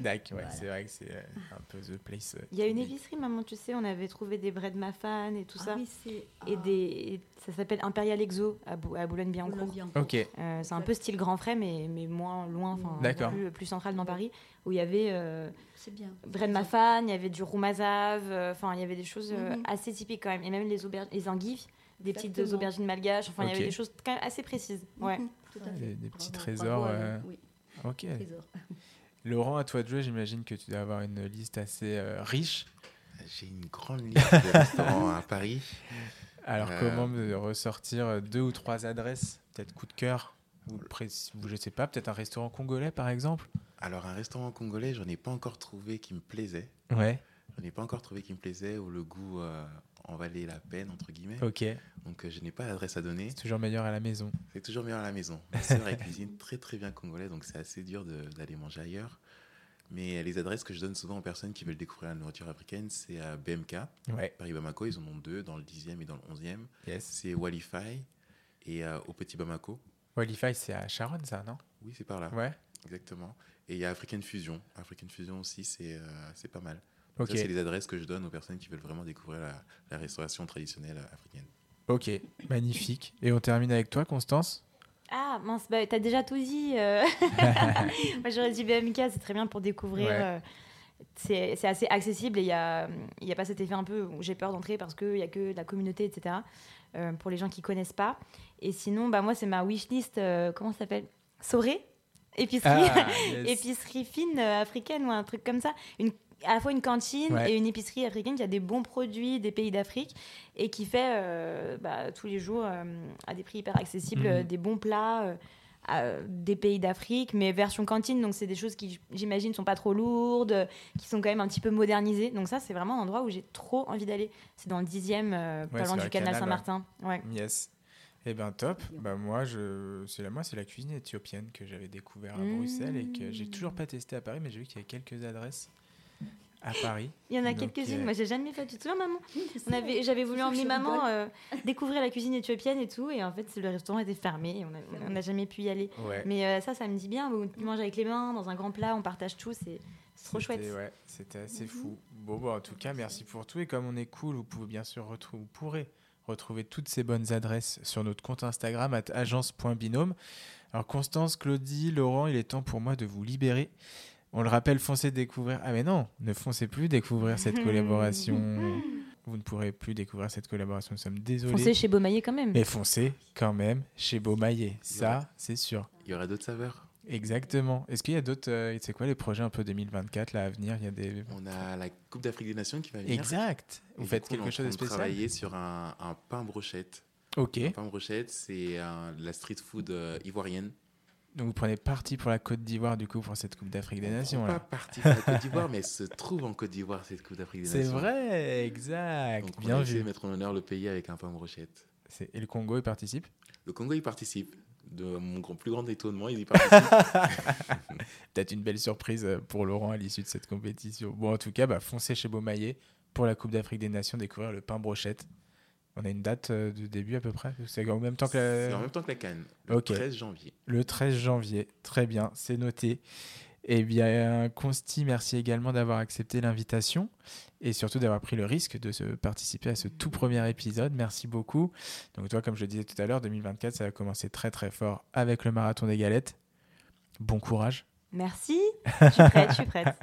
d'accord, ouais, voilà. C'est vrai que c'est un peu the place. Il y a une épicerie, maman, tu sais, on avait trouvé des bread mafan et tout ah ça. Oui, c'est... Et, ah. des, et ça s'appelle Imperial Exo à, Bou- à Boulogne-Billancourt. Ok. Euh, c'est un peu style Grand Frais, mais, mais moins loin, enfin plus, plus central dans Paris, où il y avait euh, c'est bien. bread mafan, il y avait du roumazave, enfin euh, il y avait des choses euh, mm-hmm. assez typiques quand même. Et même les, auber- les endives, des Exactement. petites aubergines malgaches, enfin okay. il y avait des choses quand même assez précises. Ouais. Mm-hmm. Tout à fait. Des, des petits trésors. Euh... Oui. Ok. Trésors. Laurent, à toi de jouer, j'imagine que tu dois avoir une liste assez euh, riche. J'ai une grande liste de restaurants à Paris. Alors, euh... comment me ressortir deux ou trois adresses, peut-être coup de cœur, ou pré- je ne sais pas, peut-être un restaurant congolais, par exemple ? Alors, un restaurant congolais, je n'en ai pas encore trouvé qui me plaisait. Ouais. Je n'en ai pas encore trouvé qui me plaisait, où le goût euh, en valait la peine, entre guillemets. Ok. Donc, euh, je n'ai pas d'adresse à donner. C'est toujours meilleur à la maison. C'est toujours meilleur à la maison. Ma sœur, elle cuisine très, très bien congolais, donc c'est assez dur de, d'aller manger ailleurs. Mais les adresses que je donne souvent aux personnes qui veulent découvrir la nourriture africaine, c'est à B M K, ouais. Paris Bamako, ils en ont deux, dans le dixième et dans le onzième. Yes. C'est Wallify et euh, au Petit Bamako. Wallify, c'est à Charonne, ça, non ? Oui, c'est par là. Ouais. Exactement. Et il y a African Fusion. African Fusion aussi, c'est, euh, c'est pas mal. Okay. Ça, c'est les adresses que je donne aux personnes qui veulent vraiment découvrir la, la restauration traditionnelle africaine. Ok, magnifique. Et on termine avec toi, Constance ? Ah mince, bah, t'as déjà tout dit. Euh... Moi j'aurais dit B M K, c'est très bien pour découvrir. Ouais. Euh, c'est, c'est assez accessible et il n'y a, y a pas cet effet un peu où j'ai peur d'entrer parce qu'il n'y a que de la communauté, et cetera. Euh, pour les gens qui ne connaissent pas. Et sinon, bah, moi c'est ma wishlist, euh, comment ça s'appelle ? Sauré ? Épicerie ah, yes. Épicerie fine euh, africaine ou un truc comme ça. Une à la fois une cantine ouais. et une épicerie africaine qui a des bons produits des pays d'Afrique et qui fait euh, bah, tous les jours euh, à des prix hyper accessibles mmh. euh, des bons plats euh, à, des pays d'Afrique mais version cantine, donc c'est des choses qui j'imagine sont pas trop lourdes, qui sont quand même un petit peu modernisées, donc ça c'est vraiment un endroit où j'ai trop envie d'aller, c'est dans le dixième euh, ouais, pas loin du canal Saint-Martin ouais. Yes. Eh ben top, bah moi, je... c'est la... moi c'est la cuisine éthiopienne que j'avais découvert à mmh. Bruxelles et que j'ai toujours pas testé à Paris, mais j'ai vu qu'il y avait quelques adresses à Paris. Il y en a donc, quelques-unes. Euh... Moi, j'ai jamais fait. Tu te souviens, maman ? On avait, j'avais voulu emmener maman euh, découvrir la cuisine éthiopienne et tout, et en fait, le restaurant était fermé. Et on n'a jamais pu y aller. Ouais. Mais euh, ça, ça me dit bien. On mange avec les mains dans un grand plat, on partage tout. C'est, c'est trop chouette. Ouais, c'était assez fou. Bon, bon, en tout cas, merci pour tout. Et comme on est cool, vous pouvez bien sûr retrouver. Vous pourrez retrouver toutes ces bonnes adresses sur notre compte Instagram at agence point binôme. Alors, Constance, Claudie, Laurent, il est temps pour moi de vous libérer. On le rappelle, foncez découvrir... Ah mais non, ne foncez plus découvrir cette collaboration. Vous ne pourrez plus découvrir cette collaboration, nous sommes désolés. Foncez chez Bomaye quand même. Mais foncez quand même chez Bomaye, ça c'est sûr. Il y aura d'autres saveurs. Exactement. Est-ce qu'il y a d'autres... Euh, c'est quoi les projets un peu deux mille vingt-quatre là, à venir ? Il y a des... On a la Coupe d'Afrique des Nations qui va venir. Exact. Vous Et faites coup, quelque on chose de spécial ? On va travailler sur un, un pain brochette. Ok. Un pain brochette, c'est un, la street food euh, ivoirienne. Donc vous prenez parti pour la Côte d'Ivoire du coup pour cette Coupe d'Afrique des Nations. On là. Pas parti pour la Côte d'Ivoire, mais elle se trouve en Côte d'Ivoire cette Coupe d'Afrique des c'est Nations. C'est vrai, exact. Donc, bien on vu. On essaie de mettre en honneur le pays avec un pain brochette. C'est... Et le Congo, il participe ? Le Congo, il participe. De mon plus grand étonnement, il y participe. Peut-être une belle surprise pour Laurent à l'issue de cette compétition. Bon, en tout cas, bah, foncez chez Bomaye pour la Coupe d'Afrique des Nations, découvrir le pain brochette. On a une date de début à peu près ? C'est en même temps que la, c'est en même temps que la Cannes, le okay. treize janvier. Le treize janvier, très bien, c'est noté. Eh bien, Consti, merci également d'avoir accepté l'invitation et surtout d'avoir pris le risque de se participer à ce tout premier épisode. Merci beaucoup. Donc toi, comme je le disais tout à l'heure, deux mille vingt-quatre, ça va commencer très très fort avec le Marathon des Galettes. Bon courage. Merci, je suis prête, je suis prête.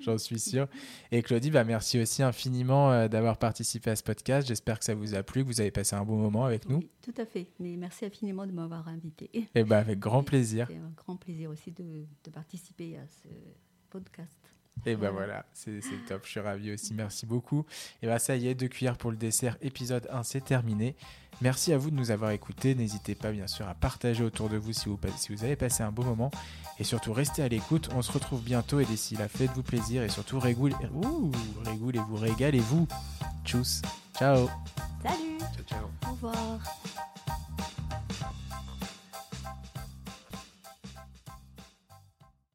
J'en suis sûre. Et Claudie, bah merci aussi infiniment euh, d'avoir participé à ce podcast. J'espère que ça vous a plu, que vous avez passé un bon moment avec nous. Oui, tout à fait, mais merci infiniment de m'avoir invitée. Et bah, avec grand plaisir. C'est un grand plaisir aussi de, de participer à ce podcast. Et ben bah voilà, c'est, c'est top, je suis ravi aussi, merci beaucoup. Et bah ça y est, deux cuillères pour le dessert, épisode un, c'est terminé. Merci à vous de nous avoir écoutés, n'hésitez pas bien sûr à partager autour de vous si vous, si vous avez passé un bon moment. Et surtout, restez à l'écoute, on se retrouve bientôt et d'ici là, faites-vous plaisir et surtout, régoulez, ouh, régoulez-vous, régalez-vous. Tchuss, ciao. Salut. Ciao, ciao. Au revoir.